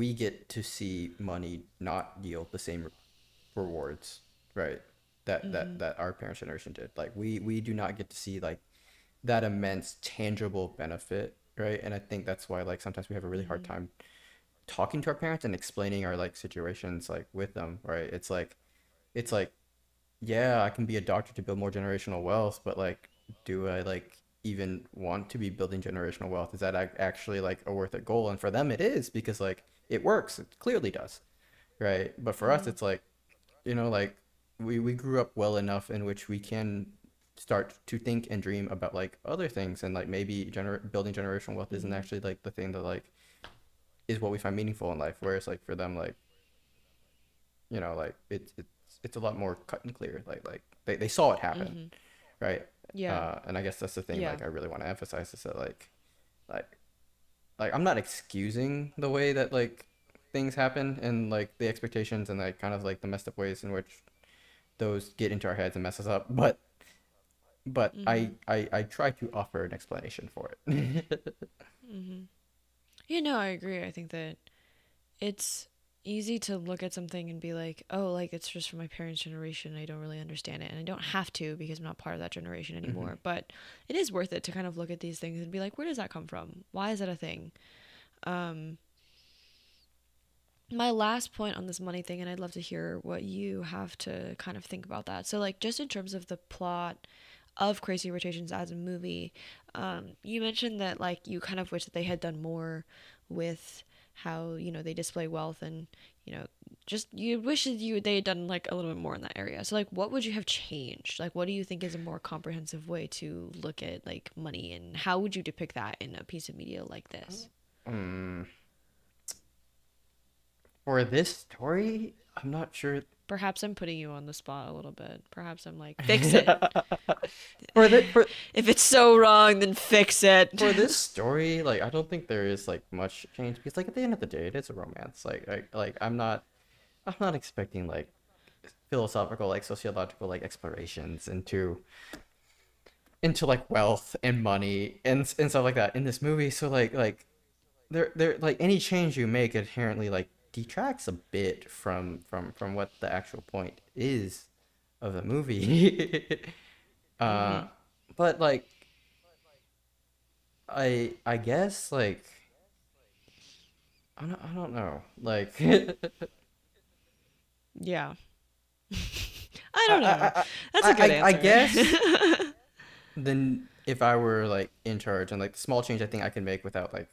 we get to see money not yield the same rewards, right, that mm-hmm. that that our parents' generation did. Like we we do not get to see like that immense tangible benefit, right? And I think that's why like sometimes we have a really hard time talking to our parents and explaining our like situations like with them, right? It's like it's like yeah, I can be a doctor to build more generational wealth, but like do I like even want to be building generational wealth? Is that actually like a worth it goal? And for them it is, because like it works, it clearly does, right? But for mm-hmm. us it's like, you know, like we we grew up well enough in which we can start to think and dream about like other things, and like maybe gener- building generational wealth isn't actually like the thing that like is what we find meaningful in life, whereas like for them, like, you know, like it's it's it's a lot more cut and clear, like like they, they saw it happen, mm-hmm. right? Yeah, uh, and I guess that's the thing. Yeah. Like, I really want to emphasize is that, like, like, like I'm not excusing the way that like things happen and like the expectations and like kind of like the messed up ways in which those get into our heads and mess us up. But but mm-hmm. I, I, I try to offer an explanation for it. mm-hmm. Yeah, no, I agree. I think that it's easy to look at something and be like, oh, like it's just from my parents' generation. I don't really understand it. And I don't have to because I'm not part of that generation anymore. Mm-hmm. But it is worth it to kind of look at these things and be like, where does that come from? Why is that a thing? Um, my last point on this money thing, and I'd love to hear what you have to kind of think about that. So like just in terms of the plot of Crazy Rich Asians as a movie, um, you mentioned that like you kind of wish that they had done more with how, you know, they display wealth and, you know, just you wish that you they had done like a little bit more in that area. So like what would you have changed? Like what do you think is a more comprehensive way to look at like money, and how would you depict that in a piece of media like this? Um, for this story, I'm not sure. Perhaps I'm putting you on the spot a little bit. Perhaps I'm like, fix it. for the, for... If it's so wrong, then fix it. For this story, like I don't think there is like much change because like at the end of the day, it's a romance. Like I, like I'm not, I'm not expecting like philosophical, like sociological, like explorations into, into like wealth and money and and stuff like that in this movie. So like like. There, there, like any change you make inherently like detracts a bit from from from what the actual point is of the movie. uh, mm-hmm. But like, I I guess like I don't I don't know like. yeah. I don't know. I, I, That's a good I, answer. I guess. Then, if I were like in charge, and like the small change I think I can make without like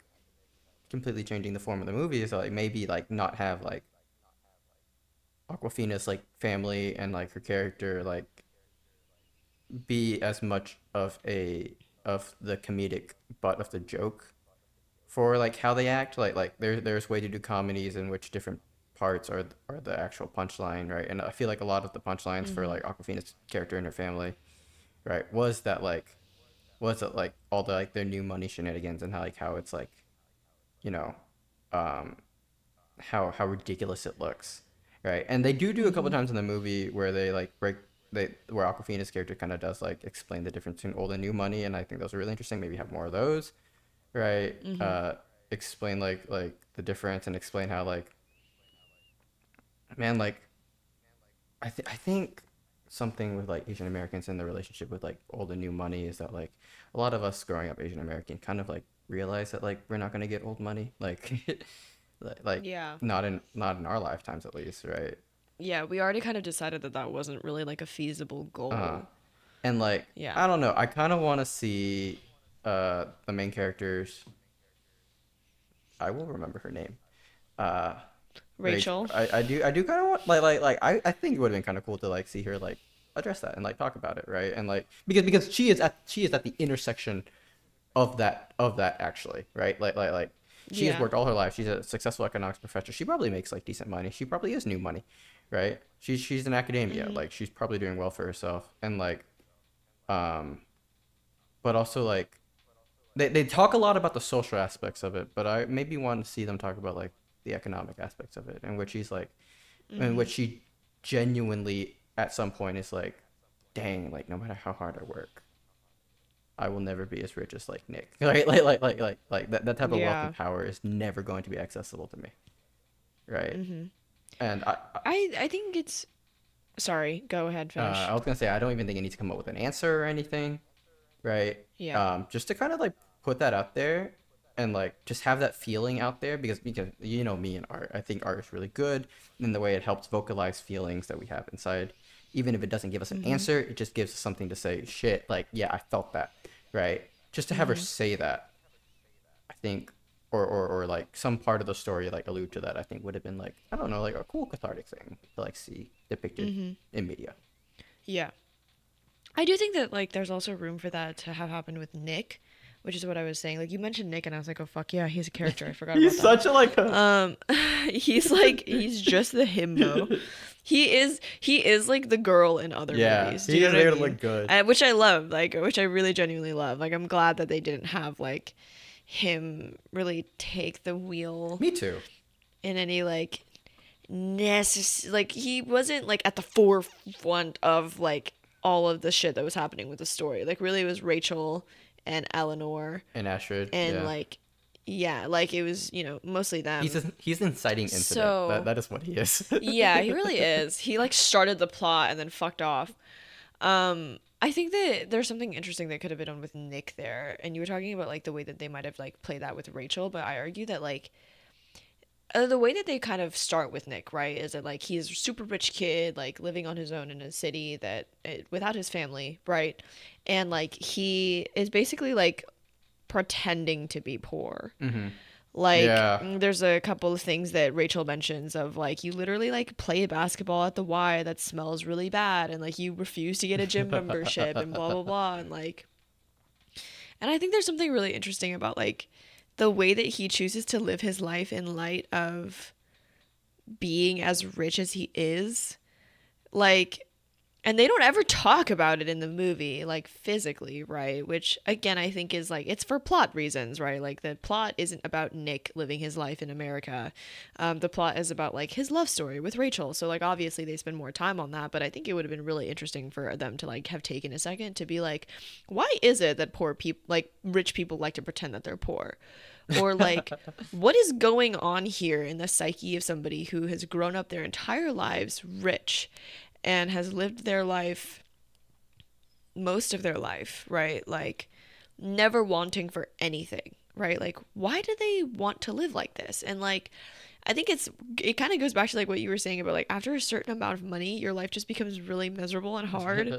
completely changing the form of the movie, so like maybe like not have like Awkwafina's like family and like her character like be as much of a of the comedic butt of the joke for like how they act. Like like there there's way to do comedies in which different parts are are the actual punchline, right? And I feel like a lot of the punchlines mm-hmm. for like Awkwafina's character and her family, right, was that like was it like all the like their new money shenanigans and how like how it's like, you know, um, how how ridiculous it looks, right? And they do do a couple times in the movie where they like break they where Awkwafina's character kind of does like explain the difference between old and new money, and I think those are really interesting. Maybe have more of those, right? Mm-hmm. Uh, explain like like the difference and explain how like, man, like, I th- I think something with like Asian Americans and the relationship with like old and new money is that like a lot of us growing up Asian American kind of like realize that like we're not gonna get old money, like like yeah, not in not in our lifetimes at least, right? Yeah, we already kind of decided that that wasn't really like a feasible goal. Uh-huh. And like yeah, I don't know, I kind of want to see uh the main characters, I will remember her name, uh Rachel. Rachel. I, I do I do kind of want like like like I, I think it would have been kind of cool to like see her like address that and like talk about it, right? And like because because she is at she is at the intersection of that of that actually, right? Like like like she yeah. has worked all her life. She's a successful economics professor. She probably makes like decent money. She probably is new money, right? She's she's in academia. Mm-hmm. Like she's probably doing well for herself. And like, um, but also like, they they talk a lot about the social aspects of it. But I maybe want to see them talk about like the economic aspects of it, and which she's like, mm-hmm. and which she genuinely at some point is like, dang, like no matter how hard I work, I will never be as rich as like Nick. Like like like like like, like that, that type of yeah. wealth and power is never going to be accessible to me, right? Mm-hmm. And I, I I think it's sorry. Go ahead. Finish. Uh, I was gonna say I don't even think I need to come up with an answer or anything, right? Yeah. Um, just to kind of like put that out there, and like just have that feeling out there because because you know me and art, I think art is really good in the way it helps vocalize feelings that we have inside. Even if it doesn't give us an mm-hmm. answer, it just gives us something to say, shit, like, yeah, I felt that, right? Just to have mm-hmm. her say that, I think, or, or or like some part of the story, like, allude to that, I think would have been, like, I don't know, like a cool cathartic thing to, like, see depicted mm-hmm. in media. Yeah. I do think that, like, there's also room for that to have happened with Nick, which is what I was saying. Like, you mentioned Nick, and I was like, oh, fuck, yeah, he's a character. I forgot he's about that. He's such a, like, a... Um, he's, like, he's just the himbo. He is he is like the girl in other yeah, movies. Yeah, he is there to look good, I, which I love, like which I really genuinely love. Like I'm glad that they didn't have like him really take the wheel. Me too. in any like necessary, like he wasn't like at the forefront of like all of the shit that was happening with the story. Like really it was Rachel and Eleanor and Astrid and yeah. like yeah like it was, you know, mostly them. He's a, he's inciting incident. So, that, that is what he is. Yeah, he really is. He like started the plot and then fucked off. um I think that there's something interesting that could have been done with Nick there, and you were talking about like the way that they might have like played that with Rachel, but I argue that like Uh, the way that they kind of start with Nick, right, is that, like, he's a super rich kid, like, living on his own in a city that it, without his family, right? And, like, he is basically, like, pretending to be poor. Mm-hmm. Like, yeah. There's a couple of things that Rachel mentions of, like, you literally, like, play basketball at the Y that smells really bad, and, like, you refuse to get a gym membership, and blah, blah, blah, and, like... And I think there's something really interesting about, like... the way that he chooses to live his life in light of being as rich as he is, like, and they don't ever talk about it in the movie, like, physically, right? Which, again, I think is, like, it's for plot reasons, right? Like, the plot isn't about Nick living his life in America. Um, the plot is about, like, his love story with Rachel. So, like, obviously they spend more time on that, but I think it would have been really interesting for them to, like, have taken a second to be like, why is it that poor people, like, rich people like to pretend that they're poor? Or, like, what is going on here in the psyche of somebody who has grown up their entire lives rich and has lived their life, most of their life, right? Like, never wanting for anything, right? Like, why do they want to live like this? And, like, I think it's, it kind of goes back to, like, what you were saying about, like, after a certain amount of money, your life just becomes really miserable and hard.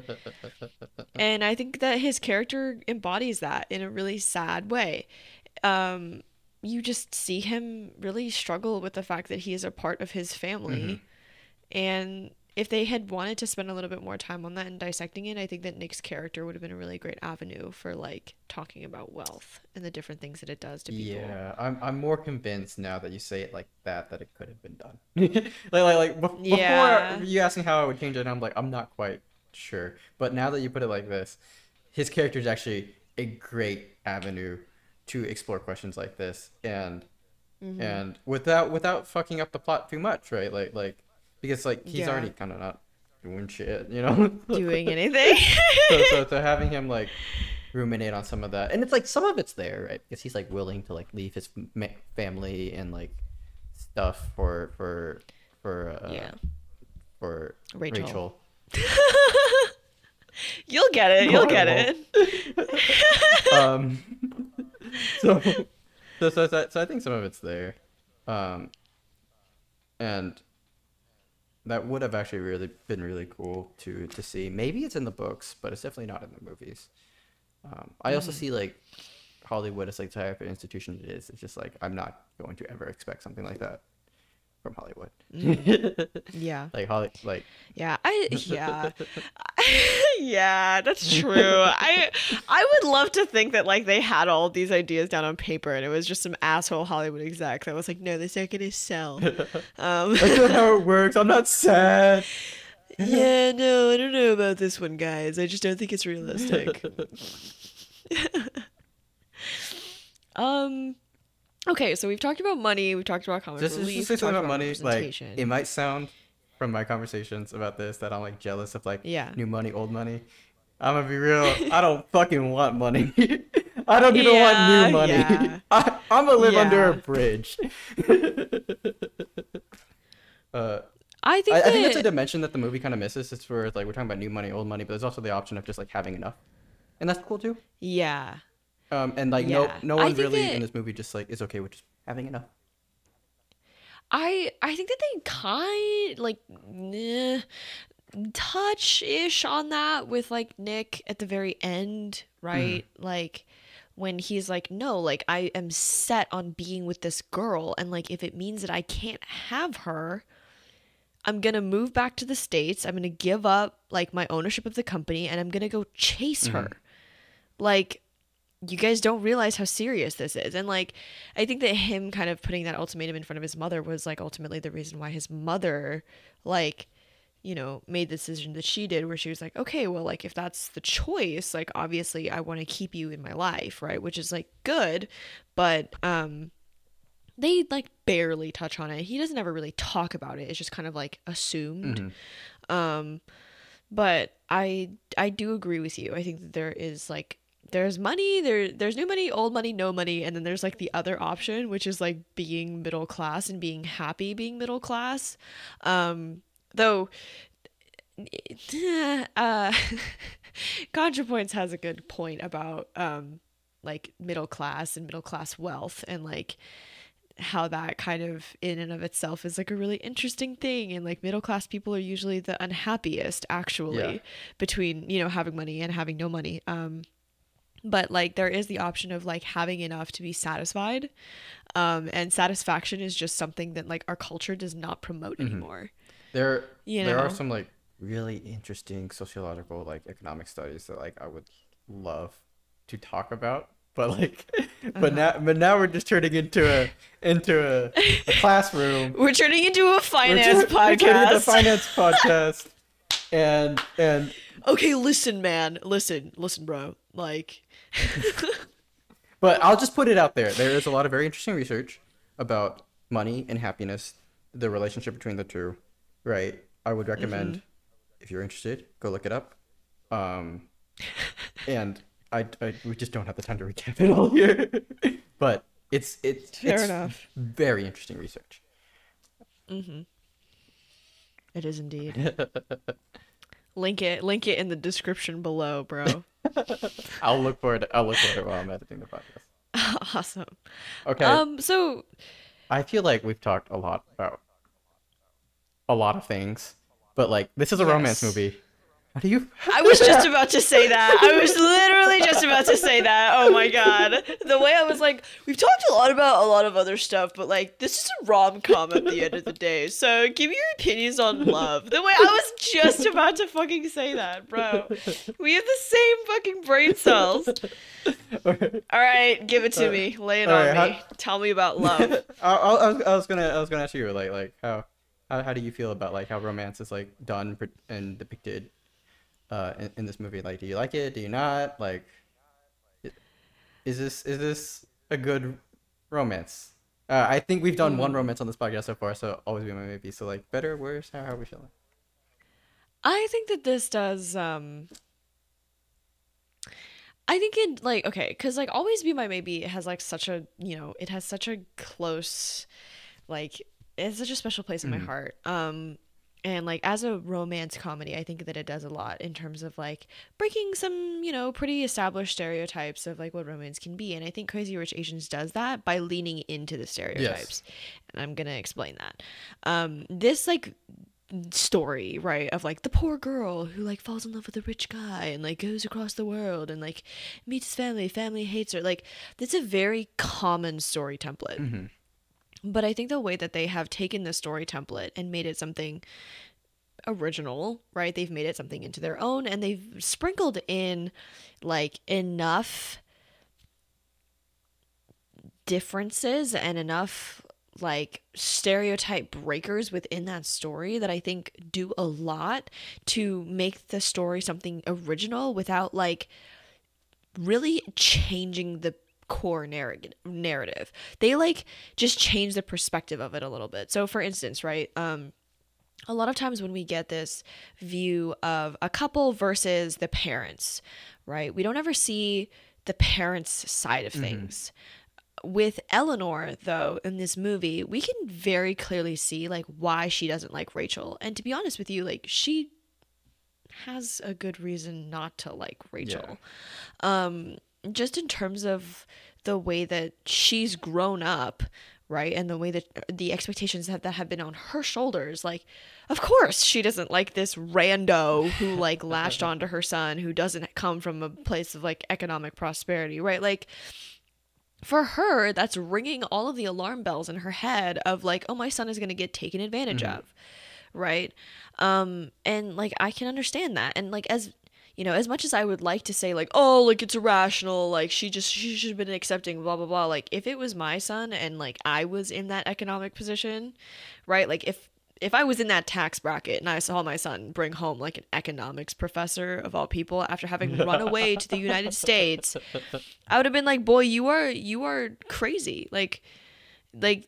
And I think that his character embodies that in a really sad way. Um, you just see him really struggle with the fact that he is a part of his family. Mm-hmm. And... if they had wanted to spend a little bit more time on that and dissecting it, I think that Nick's character would have been a really great avenue for, like, talking about wealth and the different things that it does to people. Yeah, I'm I'm more convinced now that you say it like that, that it could have been done. like, like, like before yeah. you asked me how I would change it, and I'm like, I'm not quite sure. But now that you put it like this, his character is actually a great avenue to explore questions like this. And mm-hmm. and without without fucking up the plot too much, right? Like, like, because, like, he's yeah. already kind of not doing shit, you know? Doing anything. so, so, so having him, like, ruminate on some of that. And it's, like, some of it's there, right? Because he's, like, willing to, like, leave his ma- family and, like, stuff for, for, for, uh, yeah. for Rachel. Rachel. You'll get it. You'll get it. um, so, so, so, so, so I think some of it's there. Um, and... that would have actually really been really cool to to see. Maybe it's in the books, but it's definitely not in the movies. Um, I also mm. see, like, Hollywood as, like, the type of institution it is. It's just, like, I'm not going to ever expect something like that from Hollywood. Mm. Yeah. Like, Holly, like... Yeah, I... Yeah. Yeah, that's true. I I would love to think that, like, they had all these ideas down on paper and it was just some asshole Hollywood exec that was like, no, this ain't gonna sell. Um, That's not how it works. I'm not sad. Yeah, no, I don't know about this one, guys. I just don't think it's realistic. um... Okay, so we've talked about money. We've talked about comic relief. Just, just say something about, about money. Like, it might sound from my conversations about this that I'm, like, jealous of, like, yeah. new money, old money. I'm gonna be real. I don't fucking want money. I don't even yeah, want new money. Yeah. I, I'm gonna live yeah. under a bridge. uh, I think I, that... I think that's a dimension that the movie kind of misses. It's where, like, we're talking about new money, old money, but there's also the option of just, like, having enough, and that's cool too. Yeah. Um, and, like, yeah. no no one really that, in this movie just, like, is okay with just having enough. I I think that they kind, like, eh, touch-ish on that with, like, Nick at the very end, right? Mm. Like, when he's like, no, like, I am set on being with this girl, and, like, if it means that I can't have her... I'm going to move back to the States, I'm going to give up, like, my ownership of the company, and I'm going to go chase mm-hmm. her. Like... you guys don't realize how serious this is. And, like, I think that him kind of putting that ultimatum in front of his mother was, like, ultimately the reason why his mother, like, you know, made the decision that she did, where she was like, okay, well, like, if that's the choice, like, obviously I want to keep you in my life, right? Which is, like, good, but um they like barely touch on it. He doesn't ever really talk about it. It's just kind of like assumed. Mm-hmm. Um, but I I do agree with you. I think that there is like there's money, there there's new money, old money, no money, and then there's like the other option, which is like being middle class and being happy being middle class. Um, though uh ContraPoints has a good point about um like middle class and middle class wealth, and like how that kind of in and of itself is like a really interesting thing. And like middle class people are usually the unhappiest actually, yeah. between, you know, having money and having no money. Um, but like there is the option of like having enough to be satisfied. Um, and satisfaction is just something that like our culture does not promote mm-hmm. anymore. There, you know? There are some like really interesting sociological, like economic studies that like I would love to talk about. But like, but uh-huh. now, but now we're just turning into a into a, a classroom. We're turning into a finance we're just, podcast. We're turning into a finance podcast, and and okay, listen, man, listen, listen, bro. Like, but I'll just put it out there. There is a lot of very interesting research about money and happiness, the relationship between the two. Right? I would recommend mm-hmm. if you're interested, go look it up. Um, and. I, I we just don't have the time to recap it all here, but it's it's fair it's enough. Very interesting research. Mm-hmm. It is indeed. link it, link it in the description below, bro. I'll look for it. I'll look for it while I'm editing the podcast. Awesome. Okay. Um. So, I feel like we've talked a lot about a lot of things, but like this is a yes. romance movie. How do you? I was just about to say that. I was literally just about to say that. Oh my god! The way I was like, we've talked a lot about a lot of other stuff, but like this is a rom-com at the end of the day. So give your opinions on love. The way I was just about to fucking say that, bro. We have the same fucking brain cells. Okay. All right, give it to uh, me. Lay it on right, me. How... Tell me about love. I, I, was, I was gonna, I was gonna ask you like, like how, how, how do you feel about like how romance is like done and depicted? Uh, in, in this movie, like, do you like it? Do you not? Like, is this is this a good romance? Uh, I think we've done mm-hmm. one romance on this podcast so far, so Always Be My Maybe. So, like, better, worse? How, how are we feeling? I think that this does. Um... I think it like okay, because like Always Be My Maybe has like such a you know it has such a close, like it's such a special place in mm-hmm. my heart. Um. And, like, as a romance comedy, I think that it does a lot in terms of, like, breaking some, you know, pretty established stereotypes of, like, what romance can be. And I think Crazy Rich Asians does that by leaning into the stereotypes. Yes. And I'm going to explain that. Um, this, like, story, right, of, like, the poor girl who, like, falls in love with a rich guy and, like, goes across the world and, like, meets his family. Family hates her. Like, that's a very common story template. Mm-hmm. But I think the way that they have taken the story template and made it something original, right? They've made it something into their own, and they've sprinkled in like enough differences and enough like stereotype breakers within that story that I think do a lot to make the story something original without like really changing the core narrative. They like just change the perspective of it a little bit. So for instance, right, um a lot of times when we get this view of a couple versus the parents, right, we don't ever see the parents' side of things. Mm-hmm. With Eleanor though, in this movie, we can very clearly see like why she doesn't like Rachel, and to be honest with you, like she has a good reason not to like Rachel. Yeah. um Just in terms of the way that she's grown up, right? And the way that the expectations that have been on her shoulders, like, of course she doesn't like this rando who like latched onto her son who doesn't come from a place of like economic prosperity, right? Like, for her, that's ringing all of the alarm bells in her head of like, oh, my son is going to get taken advantage mm-hmm. of, right? Um, and like, I can understand that. And like, as You know, as much as I would like to say, like, oh, like, it's irrational, like, she just, she should have been accepting, blah, blah, blah. Like, if it was my son and, like, I was in that economic position, right? Like, if, if I was in that tax bracket and I saw my son bring home, like, an economics professor of all people after having run away to the United States, I would have been like, boy, you are, you are crazy. Like, like,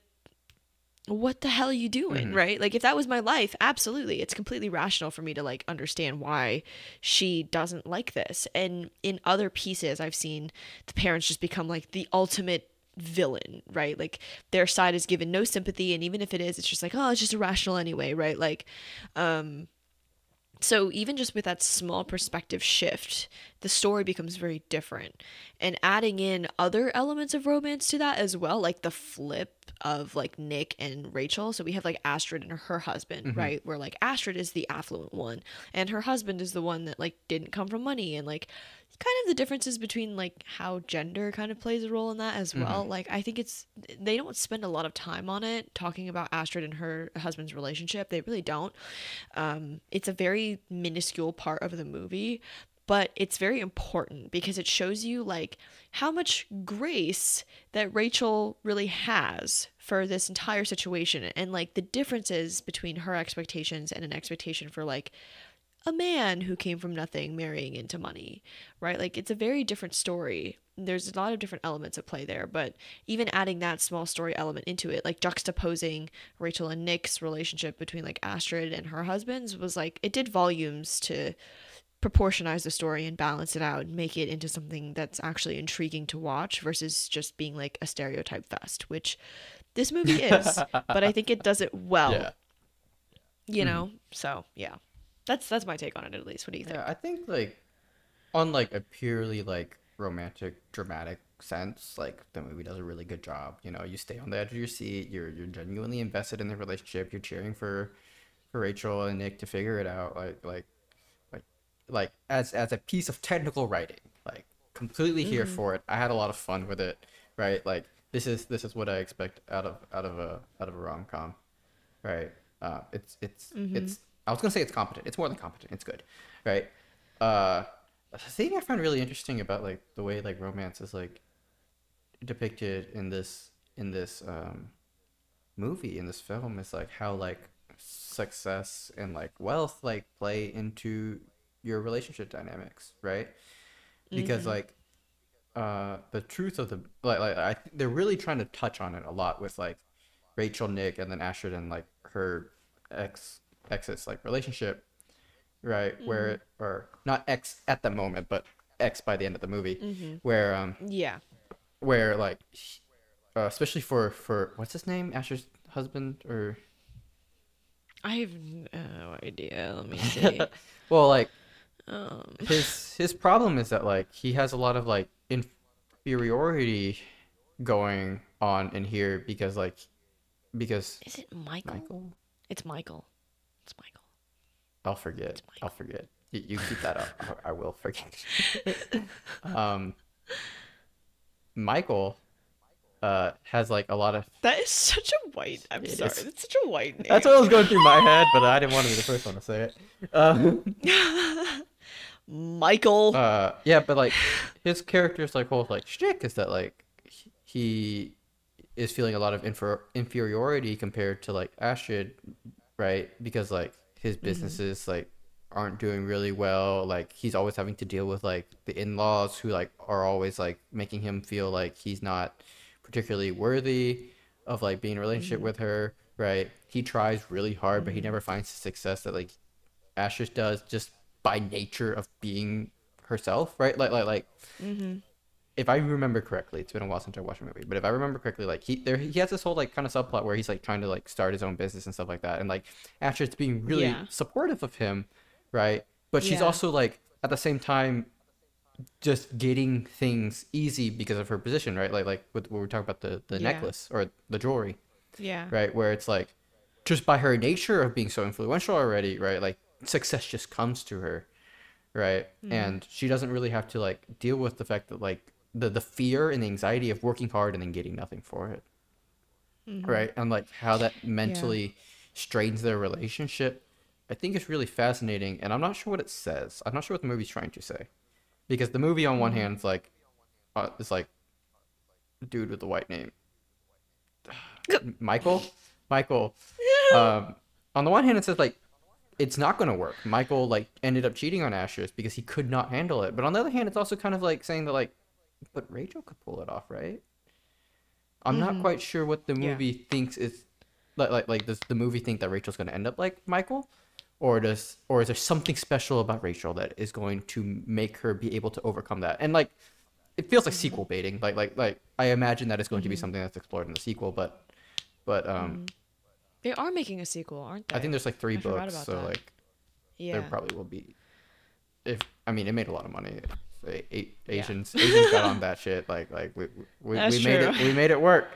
what the hell are you doing? Mm-hmm. Right? Like, if that was my life, absolutely. It's completely rational for me to like understand why she doesn't like this. And in other pieces, I've seen the parents just become like the ultimate villain, right? Like, their side is given no sympathy. And even if it is, it's just like, oh, it's just irrational anyway, right? Like, um, so even just with that small perspective shift, the story becomes very different. And adding in other elements of romance to that as well, like the flip of like Nick and Rachel. So we have like Astrid and her husband, mm-hmm. right? Where like Astrid is the affluent one and her husband is the one that like didn't come from money, and like kind of the differences between like how gender kind of plays a role in that as well. Mm-hmm. Like, I think it's, they don't spend a lot of time on it, talking about Astrid and her husband's relationship. They really don't. Um, it's a very minuscule part of the movie, but it's very important because it shows you like how much grace that Rachel really has for this entire situation, and like the differences between her expectations and an expectation for like a man who came from nothing marrying into money, right? Like, it's a very different story. There's a lot of different elements at play there, but even adding that small story element into it, like juxtaposing Rachel and Nick's relationship between like Astrid and her husband's, was like, it did volumes to proportionize the story and balance it out and make it into something that's actually intriguing to watch versus just being like a stereotype fest, which this movie is, but I think it does it well, yeah. you know? Mm. So yeah, that's, that's my take on it, at least. What do you think? Yeah, I think like on like a purely like romantic, dramatic sense, like the movie does a really good job. You know, you stay on the edge of your seat, you're, you're genuinely invested in the relationship. You're cheering for, for Rachel and Nick to figure it out. Like, like, like as as a piece of technical writing, like completely here mm-hmm. for it. I had a lot of fun with it, right? Like, this is this is what I expect out of out of a out of a rom-com, right? Uh, it's it's mm-hmm. it's. I was gonna say it's competent. It's more than competent. It's good, right? Uh, the thing I find really interesting about like the way like romance is like depicted in this in this um movie in this film is like how like success and like wealth like play into your relationship dynamics, right? Because mm-hmm. like uh the truth of the like, like I th- they're really trying to touch on it a lot with like Rachel, Nick, and then Astrid and like her ex ex's like relationship, right? Mm-hmm. Where, or not ex at the moment, but ex by the end of the movie, mm-hmm. where um yeah where like uh, especially for for what's his name, Astrid's husband, or I have no idea, let me see. Well, like Um. His his problem is that like he has a lot of like inferiority going on in here because like because is it Michael? Michael? It's Michael. It's Michael. I'll forget. Michael. I'll forget. You, you keep that up. I will forget. um, Michael uh has like a lot of. That is such a white. I'm it sorry. Is... That's such a white name. That's what was going through my head, but I didn't want to be the first one to say it. Um, Michael. Uh, yeah, but like his character's like whole like shtick is that like he is feeling a lot of infer- inferiority compared to like Astrid, right? Because like his businesses mm-hmm. like aren't doing really well. Like he's always having to deal with like the in-laws who like are always like making him feel like he's not particularly worthy of like being in a relationship mm-hmm. with her, right? He tries really hard, mm-hmm. but he never finds the success that like Astrid does, just by nature of being herself, right? Like, like, like. Mm-hmm. If I remember correctly, it's been a while since I watched a movie, but if I remember correctly, like he there he has this whole like kind of subplot where he's like trying to like start his own business and stuff like that, and like Astrid's being really yeah. supportive of him, right? But she's yeah. also like at the same time just getting things easy because of her position, right? Like, like with, when we're talking about the the yeah. necklace or the jewelry, yeah, right? Where it's like just by her nature of being so influential already, right? Like, success just comes to her, right? Mm. And she doesn't really have to like deal with the fact that like the the fear and the anxiety of working hard and then getting nothing for it, mm-hmm. right? And like how that mentally yeah. strains their relationship, I think it's really fascinating. And I'm not sure what it says. I'm not sure what the movie's trying to say, because the movie on one hand is like uh, is like dude with the white name, Michael, Michael. Um, on the one hand, it says like, it's not going to work. Michael like ended up cheating on Astrid because he could not handle it. But on the other hand, it's also kind of like saying that like, but Rachel could pull it off, right? I'm mm-hmm. not quite sure what the movie yeah. thinks is like like like does the movie think that Rachel's going to end up like Michael, or does or is there something special about Rachel that is going to make her be able to overcome that? And like, it feels like sequel baiting. Like like like I imagine that it's going mm-hmm. to be something that's explored in the sequel, but but um, they are making a sequel, aren't they? I think there's like three I books, so that. like yeah. there probably will be. If I mean, it made a lot of money. Eight, Asians, yeah. Asians got on that shit. Like like we we, we made true. it. We made it work.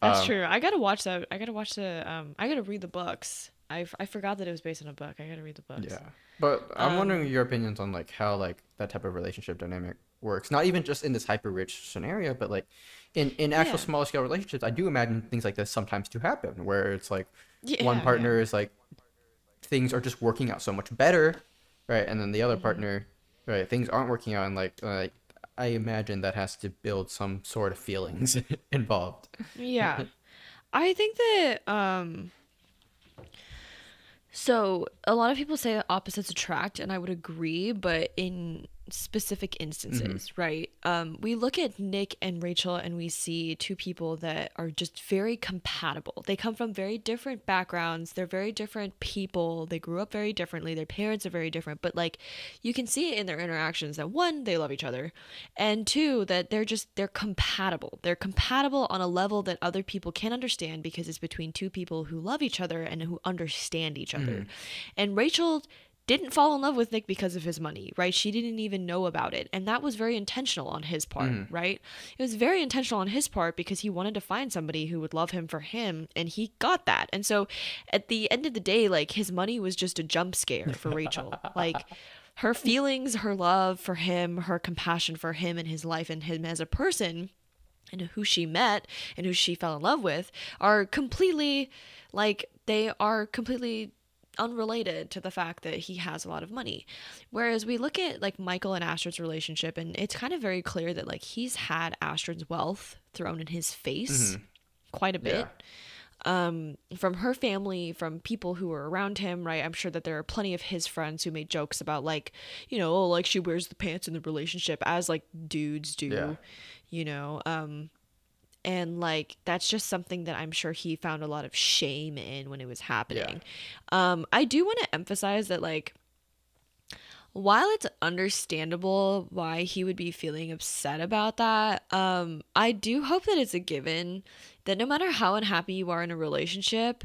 That's um, true. I gotta watch that. I gotta watch the. Um, I gotta read the books. I I forgot that it was based on a book. I gotta read the books. Yeah, but I'm um, wondering your opinions on like how like that type of relationship dynamic works. Not even just in this hyper rich scenario, but like in in actual yeah. smaller scale relationships. I do imagine things like this sometimes do happen, where it's like yeah, one partner yeah. is like things are just working out so much better, right? And then the other mm-hmm. partner, right? Things aren't working out, and like like. I imagine that has to build some sort of feelings involved. Yeah. I think that, um, so a lot of people say that opposites attract, and I would agree, but in specific instances, mm-hmm. right? Um, we look at Nick and Rachel and we see two people that are just very compatible. They come from very different backgrounds. They're very different people. They grew up very differently. Their parents are very different, but like you can see in their interactions that one, they love each other, and two, that they're just, they're compatible. They're compatible on a level that other people can understand because it's between two people who love each other and who understand each other. Mm-hmm. And Rachel didn't fall in love with Nick because of his money, right? She didn't even know about it. And that was very intentional on his part, mm. right? It was very intentional on his part because he wanted to find somebody who would love him for him, and he got that. And so at the end of the day, like, his money was just a jump scare for Rachel. Like, her feelings, her love for him, her compassion for him and his life and him as a person and who she met and who she fell in love with are completely, like, they are completely unrelated to the fact that he has a lot of money. Whereas we look at like Michael and Astrid's relationship, and it's kind of very clear that like he's had Astrid's wealth thrown in his face mm-hmm. quite a bit. Yeah. Um, from her family, from people who were around him, right? I'm sure that there are plenty of his friends who made jokes about like, you know, oh, like she wears the pants in the relationship, as like dudes do, yeah. you know, um, and like that's just something that I'm sure he found a lot of shame in when it was happening. Yeah. Um, I do want to emphasize that like while it's understandable why he would be feeling upset about that, um, I do hope that it's a given that no matter how unhappy you are in a relationship,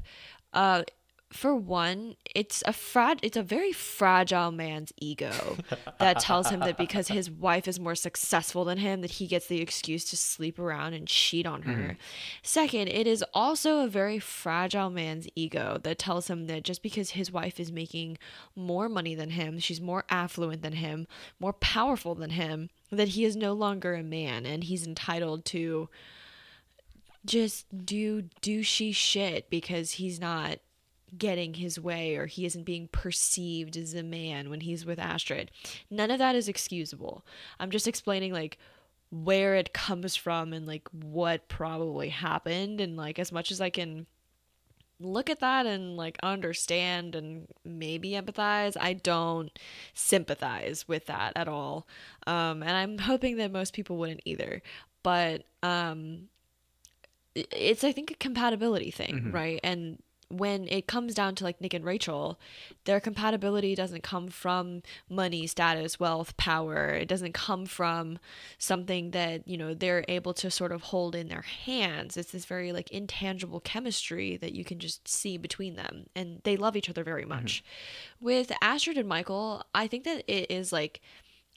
uh, for one, it's a fra- it's a very fragile man's ego that tells him that because his wife is more successful than him, that he gets the excuse to sleep around and cheat on her. Mm. Second, it is also a very fragile man's ego that tells him that just because his wife is making more money than him, she's more affluent than him, more powerful than him, that he is no longer a man and he's entitled to just do douchey shit because he's not getting his way or he isn't being perceived as a man when he's with Astrid. None of that is excusable. I'm just explaining like where it comes from and like what probably happened, and like as much as I can look at that and like understand and maybe empathize, I don't sympathize with that at all. Um, and I'm hoping that most people wouldn't either. But um, it's I think a compatibility thing, mm-hmm. right? And when it comes down to like Nick and Rachel, their compatibility doesn't come from money, status, wealth, power. It doesn't come from something that, you know, they're able to sort of hold in their hands. It's this very like intangible chemistry that you can just see between them, and they love each other very much. Mm-hmm. With Astrid and Michael, I think that it is like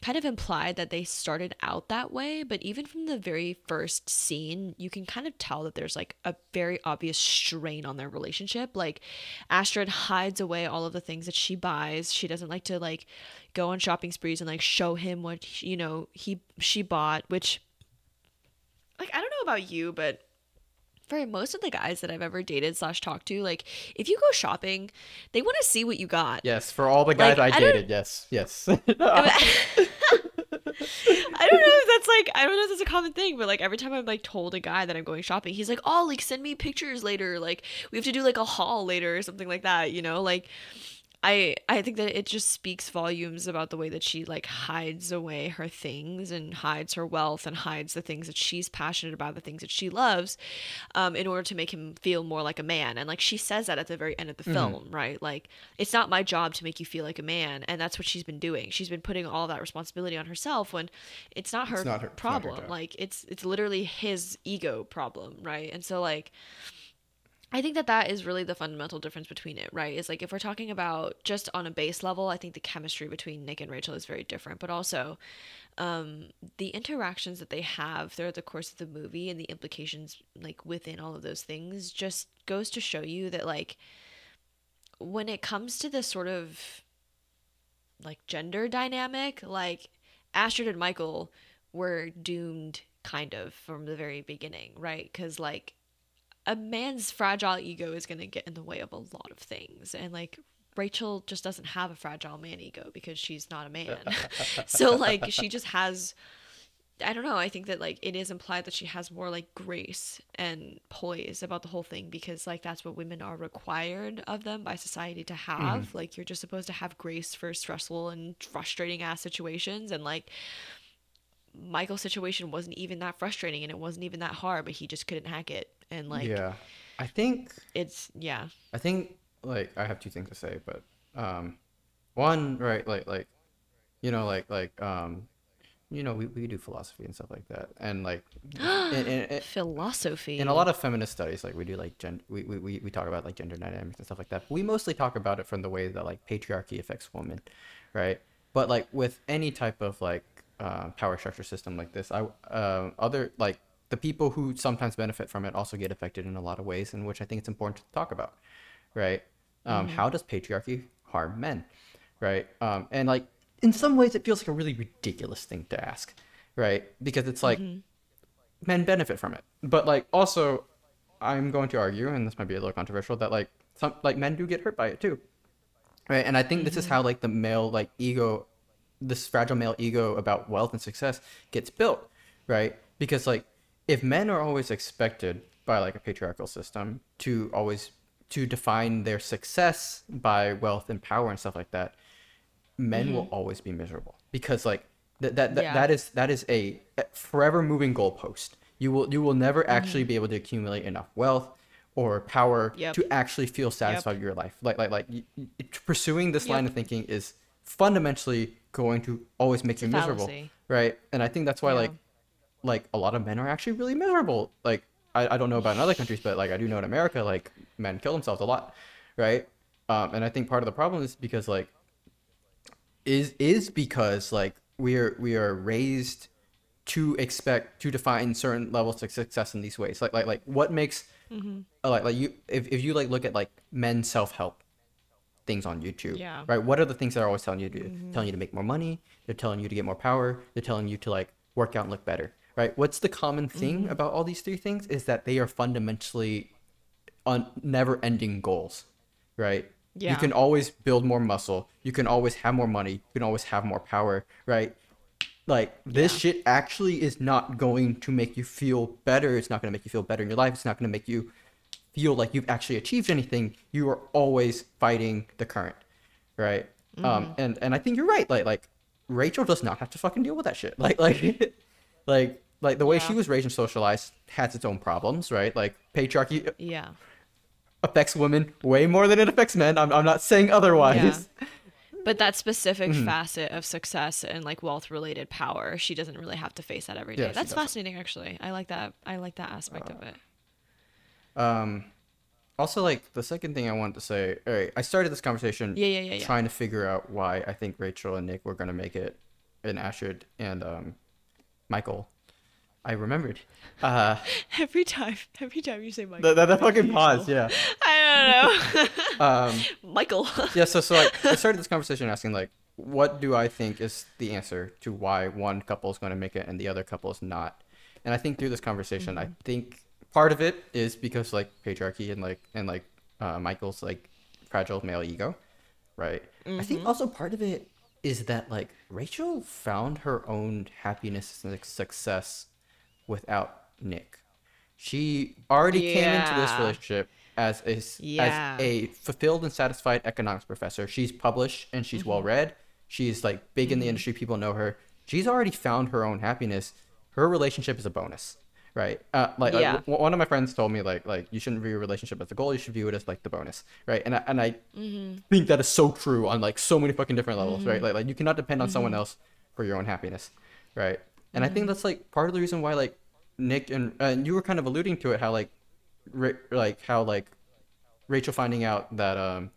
kind of implied that they started out that way, but even from the very first scene you can kind of tell that there's like a very obvious strain on their relationship. Like Astrid hides away all of the things that she buys. She doesn't like to like go on shopping sprees and like show him what, you know, he she bought, which like I don't know about you, but for most of the guys that I've ever dated slash talked to, like if you go shopping, they want to see what you got. Yes, for all the guys like, I, I dated, yes, yes. I don't know if that's like, I don't know if that's a common thing, but like every time I'm like told a guy that I'm going shopping, he's like, oh, like send me pictures later. Like we have to do like a haul later or something like that, you know, like. I I think that it just speaks volumes about the way that she like hides away her things and hides her wealth and hides the things that she's passionate about, the things that she loves, um, in order to make him feel more like a man. And like she says that at the very end of the mm-hmm. film, right? Like, it's not my job to make you feel like a man, and that's what she's been doing. She's been putting all that responsibility on herself when it's not her, it's not her problem. It's not her like it's it's literally his ego problem, right? And so like, I think that that is really the fundamental difference between it, right? Is like, if we're talking about just on a base level, I think the chemistry between Nick and Rachel is very different, but also um, the interactions that they have throughout the course of the movie and the implications like within all of those things just goes to show you that like, when it comes to this sort of like gender dynamic, like Astrid and Michael were doomed kind of from the very beginning, right? Because like, a man's fragile ego is going to get in the way of a lot of things. And like, Rachel just doesn't have a fragile man ego because she's not a man. So like, she just has, I don't know. I think that like, it is implied that she has more like grace and poise about the whole thing, because like, that's what women are required of them by society to have. Mm. Like, you're just supposed to have grace for stressful and frustrating ass situations. And like, Michael's situation wasn't even that frustrating and it wasn't even that hard, but he just couldn't hack it. And like, yeah, I think it's, yeah, I think like, I have two things to say, but um one, right, like like you know like like um you know we, we do philosophy and stuff like that, and like and, and, and, philosophy and a lot of feminist studies, like we do like gender, we, we we talk about like gender dynamics and stuff like that, but we mostly talk about it from the way that like patriarchy affects women, right? But like with any type of like uh power structure system like this, I uh, other like the people who sometimes benefit from it also get affected in a lot of ways, in which I think it's important to talk about, right? Um, mm-hmm. How does patriarchy harm men, right? Um, and like, in some ways it feels like a really ridiculous thing to ask, right? Because it's like, mm-hmm. men benefit from it. But like, also, I'm going to argue, and this might be a little controversial, that like, some like men do get hurt by it too, right? And I think mm-hmm. this is how like the male like ego, this fragile male ego about wealth and success gets built, right? Because like, if men are always expected by like a patriarchal system to always to define their success by wealth and power and stuff like that, men mm-hmm. will always be miserable, because like th- that th- yeah. that is that is a forever moving goalpost. You will you will never mm-hmm. actually be able to accumulate enough wealth or power yep. to actually feel satisfied yep. with your life. Like like like y- y- pursuing this yep. line of thinking is fundamentally going to always make it's you miserable, right? And I think that's why yeah. like. like a lot of men are actually really miserable. Like I, I don't know about in other countries, but like I do know in America, like men kill themselves a lot, right? Um, and I think part of the problem is because like is is because like we are we are raised to expect to define certain levels of success in these ways. Like like like what makes mm-hmm. uh, like like you if, if you like look at like men's self-help things on YouTube, yeah. right? What are the things that are always telling you to do? Mm-hmm. Telling you to make more money, they're telling you to get more power, they're telling you to like work out and look better. Right. What's the common thing mm-hmm. about all these three things is that they are fundamentally on never-ending goals, right? Yeah. You can always build more muscle. You can always have more money. You can always have more power, right? Like this yeah. shit actually is not going to make you feel better. It's not going to make you feel better in your life. It's not going to make you feel like you've actually achieved anything. You are always fighting the current, right? Mm-hmm. Um, and and I think you're right. Like like Rachel does not have to fucking deal with that shit. Like like like. Like, the way yeah. she was raised and socialized has its own problems, right? Like, patriarchy yeah. affects women way more than it affects men. I'm I'm not saying otherwise. Yeah. But that specific mm-hmm. facet of success and, like, wealth-related power, she doesn't really have to face that every day. Yeah, that's fascinating, actually. I like that. I like that aspect uh, of it. Um, also, like, the second thing I wanted to say, all right, I started this conversation yeah, yeah, yeah, trying yeah. to figure out why I think Rachel and Nick were going to make it, and Astrid and um, Michael. I remembered. Uh, every time, every time you say Michael. That that fucking pause, yeah. I don't know. um, Michael. yeah, so so like, I started this conversation asking like, what do I think is the answer to why one couple is going to make it and the other couple is not? And I think through this conversation, mm-hmm. I think part of it is because like patriarchy and like and like uh, Michael's like fragile male ego, right? Mm-hmm. I think also part of it is that like Rachel found her own happiness and success without Nick. She already yeah. came into this relationship as a, yeah. as a fulfilled and satisfied economics professor. She's published and she's mm-hmm. well-read. She's like big mm-hmm. in the industry. People know her. She's already found her own happiness. Her relationship is a bonus, right? Uh, like, yeah. like one of my friends told me, like, like you shouldn't view a relationship as the goal. You should view it as like the bonus, right? And I, and I mm-hmm. think that is so true on like so many fucking different levels, mm-hmm. right? Like, like you cannot depend on mm-hmm. someone else for your own happiness, right? And mm-hmm. I think that's like part of the reason why like Nick and uh, and you were kind of alluding to it, how like ra- like how like Rachel finding out that um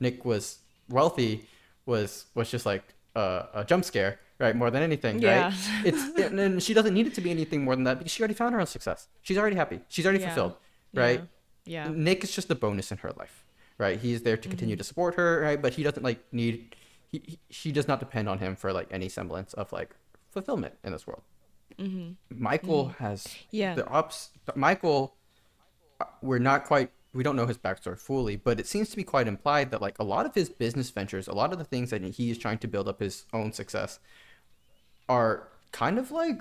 Nick was wealthy was was just like uh, a jump scare. Right, more than anything, yeah. right? It's it, and she doesn't need it to be anything more than that because she already found her own success. She's already happy. She's already yeah. fulfilled, right? Yeah. yeah. Nick is just the bonus in her life, right? He's there to continue mm-hmm. to support her, right? But he doesn't like need. He, he she does not depend on him for like any semblance of like fulfillment in this world. Mm-hmm. Michael mm-hmm. has yeah. the ups. Michael, we're not quite. We don't know his backstory fully, but it seems to be quite implied that like a lot of his business ventures, a lot of the things that he is trying to build up his own success, are kind of like,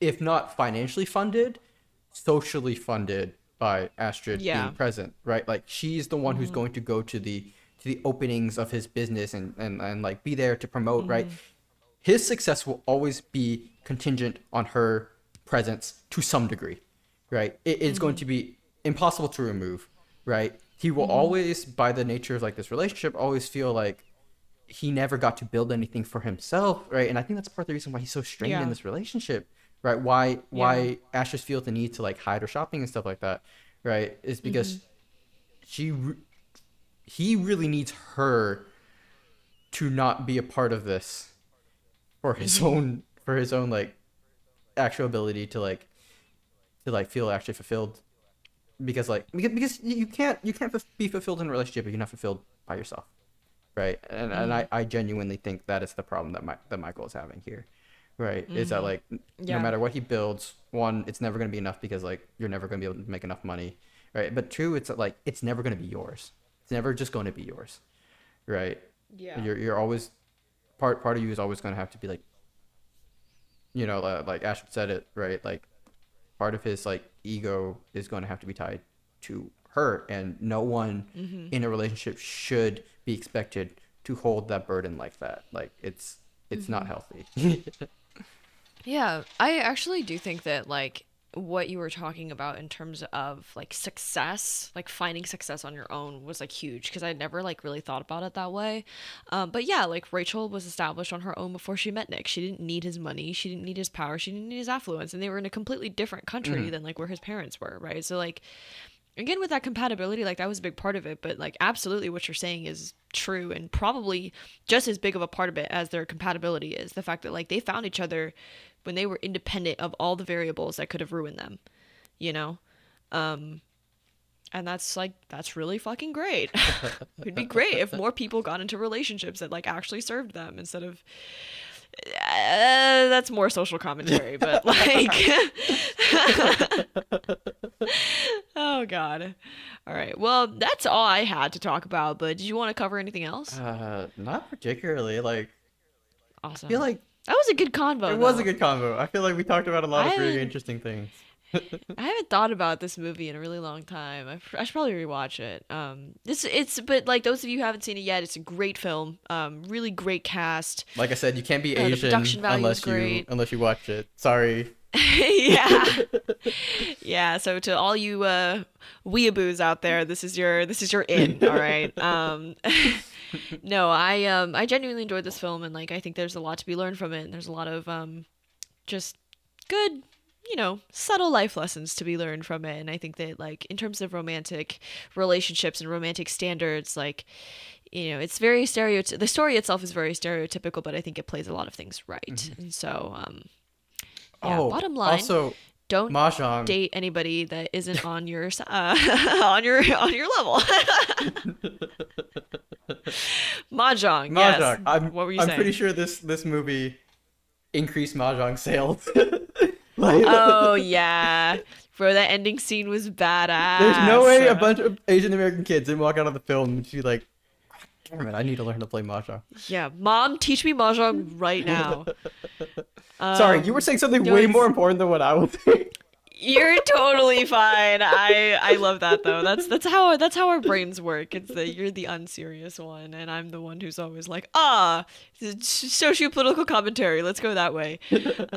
if not financially funded, socially funded by Astrid yeah. being present, right? Like she's the one mm-hmm. who's going to go to the to the openings of his business and and, and like be there to promote, mm-hmm. right? His success will always be contingent on her presence to some degree, right? It, it's mm-hmm. going to be impossible to remove, right? He will mm-hmm. always, by the nature of like this relationship, always feel like he never got to build anything for himself, right? And I think that's part of the reason why he's so strained yeah. in this relationship, right? Why yeah. why Ashes feels the need to like hide her shopping and stuff like that, right? Is because mm-hmm. she re- he really needs her to not be a part of this for his own for his own like actual ability to like to like feel actually fulfilled, because like because, because you can't you can't be fulfilled in a relationship if you're not fulfilled by yourself. Right, and mm-hmm. and I, I genuinely think that is the problem that my, that Michael is having here, right? Mm-hmm. Is that like yeah. no matter what he builds, one, it's never going to be enough because like you're never going to be able to make enough money, right? But two, it's like it's never going to be yours. It's never just going to be yours, right? Yeah, you're you're always part part of you is always going to have to be like, you know, uh, like Ashton said it right, like part of his like ego is going to have to be tied to her, and no one mm-hmm. in a relationship should be expected to hold that burden like that. Like it's it's mm-hmm. not healthy. Yeah, I actually do think that like what you were talking about in terms of like success, like finding success on your own, was like huge because I never like really thought about it that way. Um, but yeah, like Rachel was established on her own before she met Nick. She didn't need his money, she didn't need his power, she didn't need his affluence, and they were in a completely different country mm. than like where his parents were, right? So like. Again, with that compatibility, like that was a big part of it, but like absolutely what you're saying is true and probably just as big of a part of it as their compatibility is. The fact that like they found each other when they were independent of all the variables that could have ruined them, you know? Um, and that's like, that's really fucking great. It'd be great if more people got into relationships that like actually served them instead of... Uh, that's more social commentary, but like oh god. All right, well that's all I had to talk about, but did you want to cover anything else? Uh not particularly. Like awesome. I feel like that was a good convo. It though. was a good convo. I feel like we talked about a lot I of really interesting things. I haven't thought about this movie in a really long time. I, I should probably rewatch it. Um, this it's but like those of you who haven't seen it yet, it's a great film. Um, really great cast. Like I said, you can't be uh, Asian unless you unless you watch it. Sorry. yeah, yeah. So to all you uh, weeaboos out there, this is your this is your in. All right. Um, no, I um I genuinely enjoyed this film, and like I think there's a lot to be learned from it. And there's a lot of um, just good. you know, subtle life lessons to be learned from it. And I think that like in terms of romantic relationships and romantic standards, like, you know, it's very stereotypical. The story itself is very stereotypical, but I think it plays a lot of things right. Mm-hmm. And so, um, yeah, oh, bottom line, also, don't mahjong. date anybody that isn't on your, uh, on your, on your level. mahjong, mahjong. Yes. I'm, what were you I'm saying? pretty sure this, this movie increased mahjong sales. Oh yeah, bro, that ending scene was badass. There's no way a bunch of Asian American kids didn't walk out of the film and be like, damn it, I need to learn to play mahjong. Yeah, mom, teach me mahjong right now. Um, sorry, you were saying something no, way it's... more important than what I was saying. You're totally fine. I I love that though. That's that's how that's how our brains work. It's that you're the unserious one, and I'm the one who's always like, ah, socio-political commentary. Let's go that way.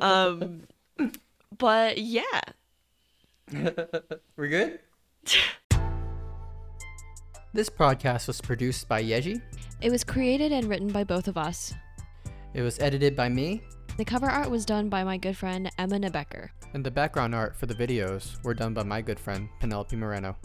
Um, but yeah, we're good. This podcast was produced by Yeji. It was created and written by both of us. It was edited by me. The cover art was done by my good friend Emma Nebecker. And the background art for the videos were done by my good friend Penelope Moreno.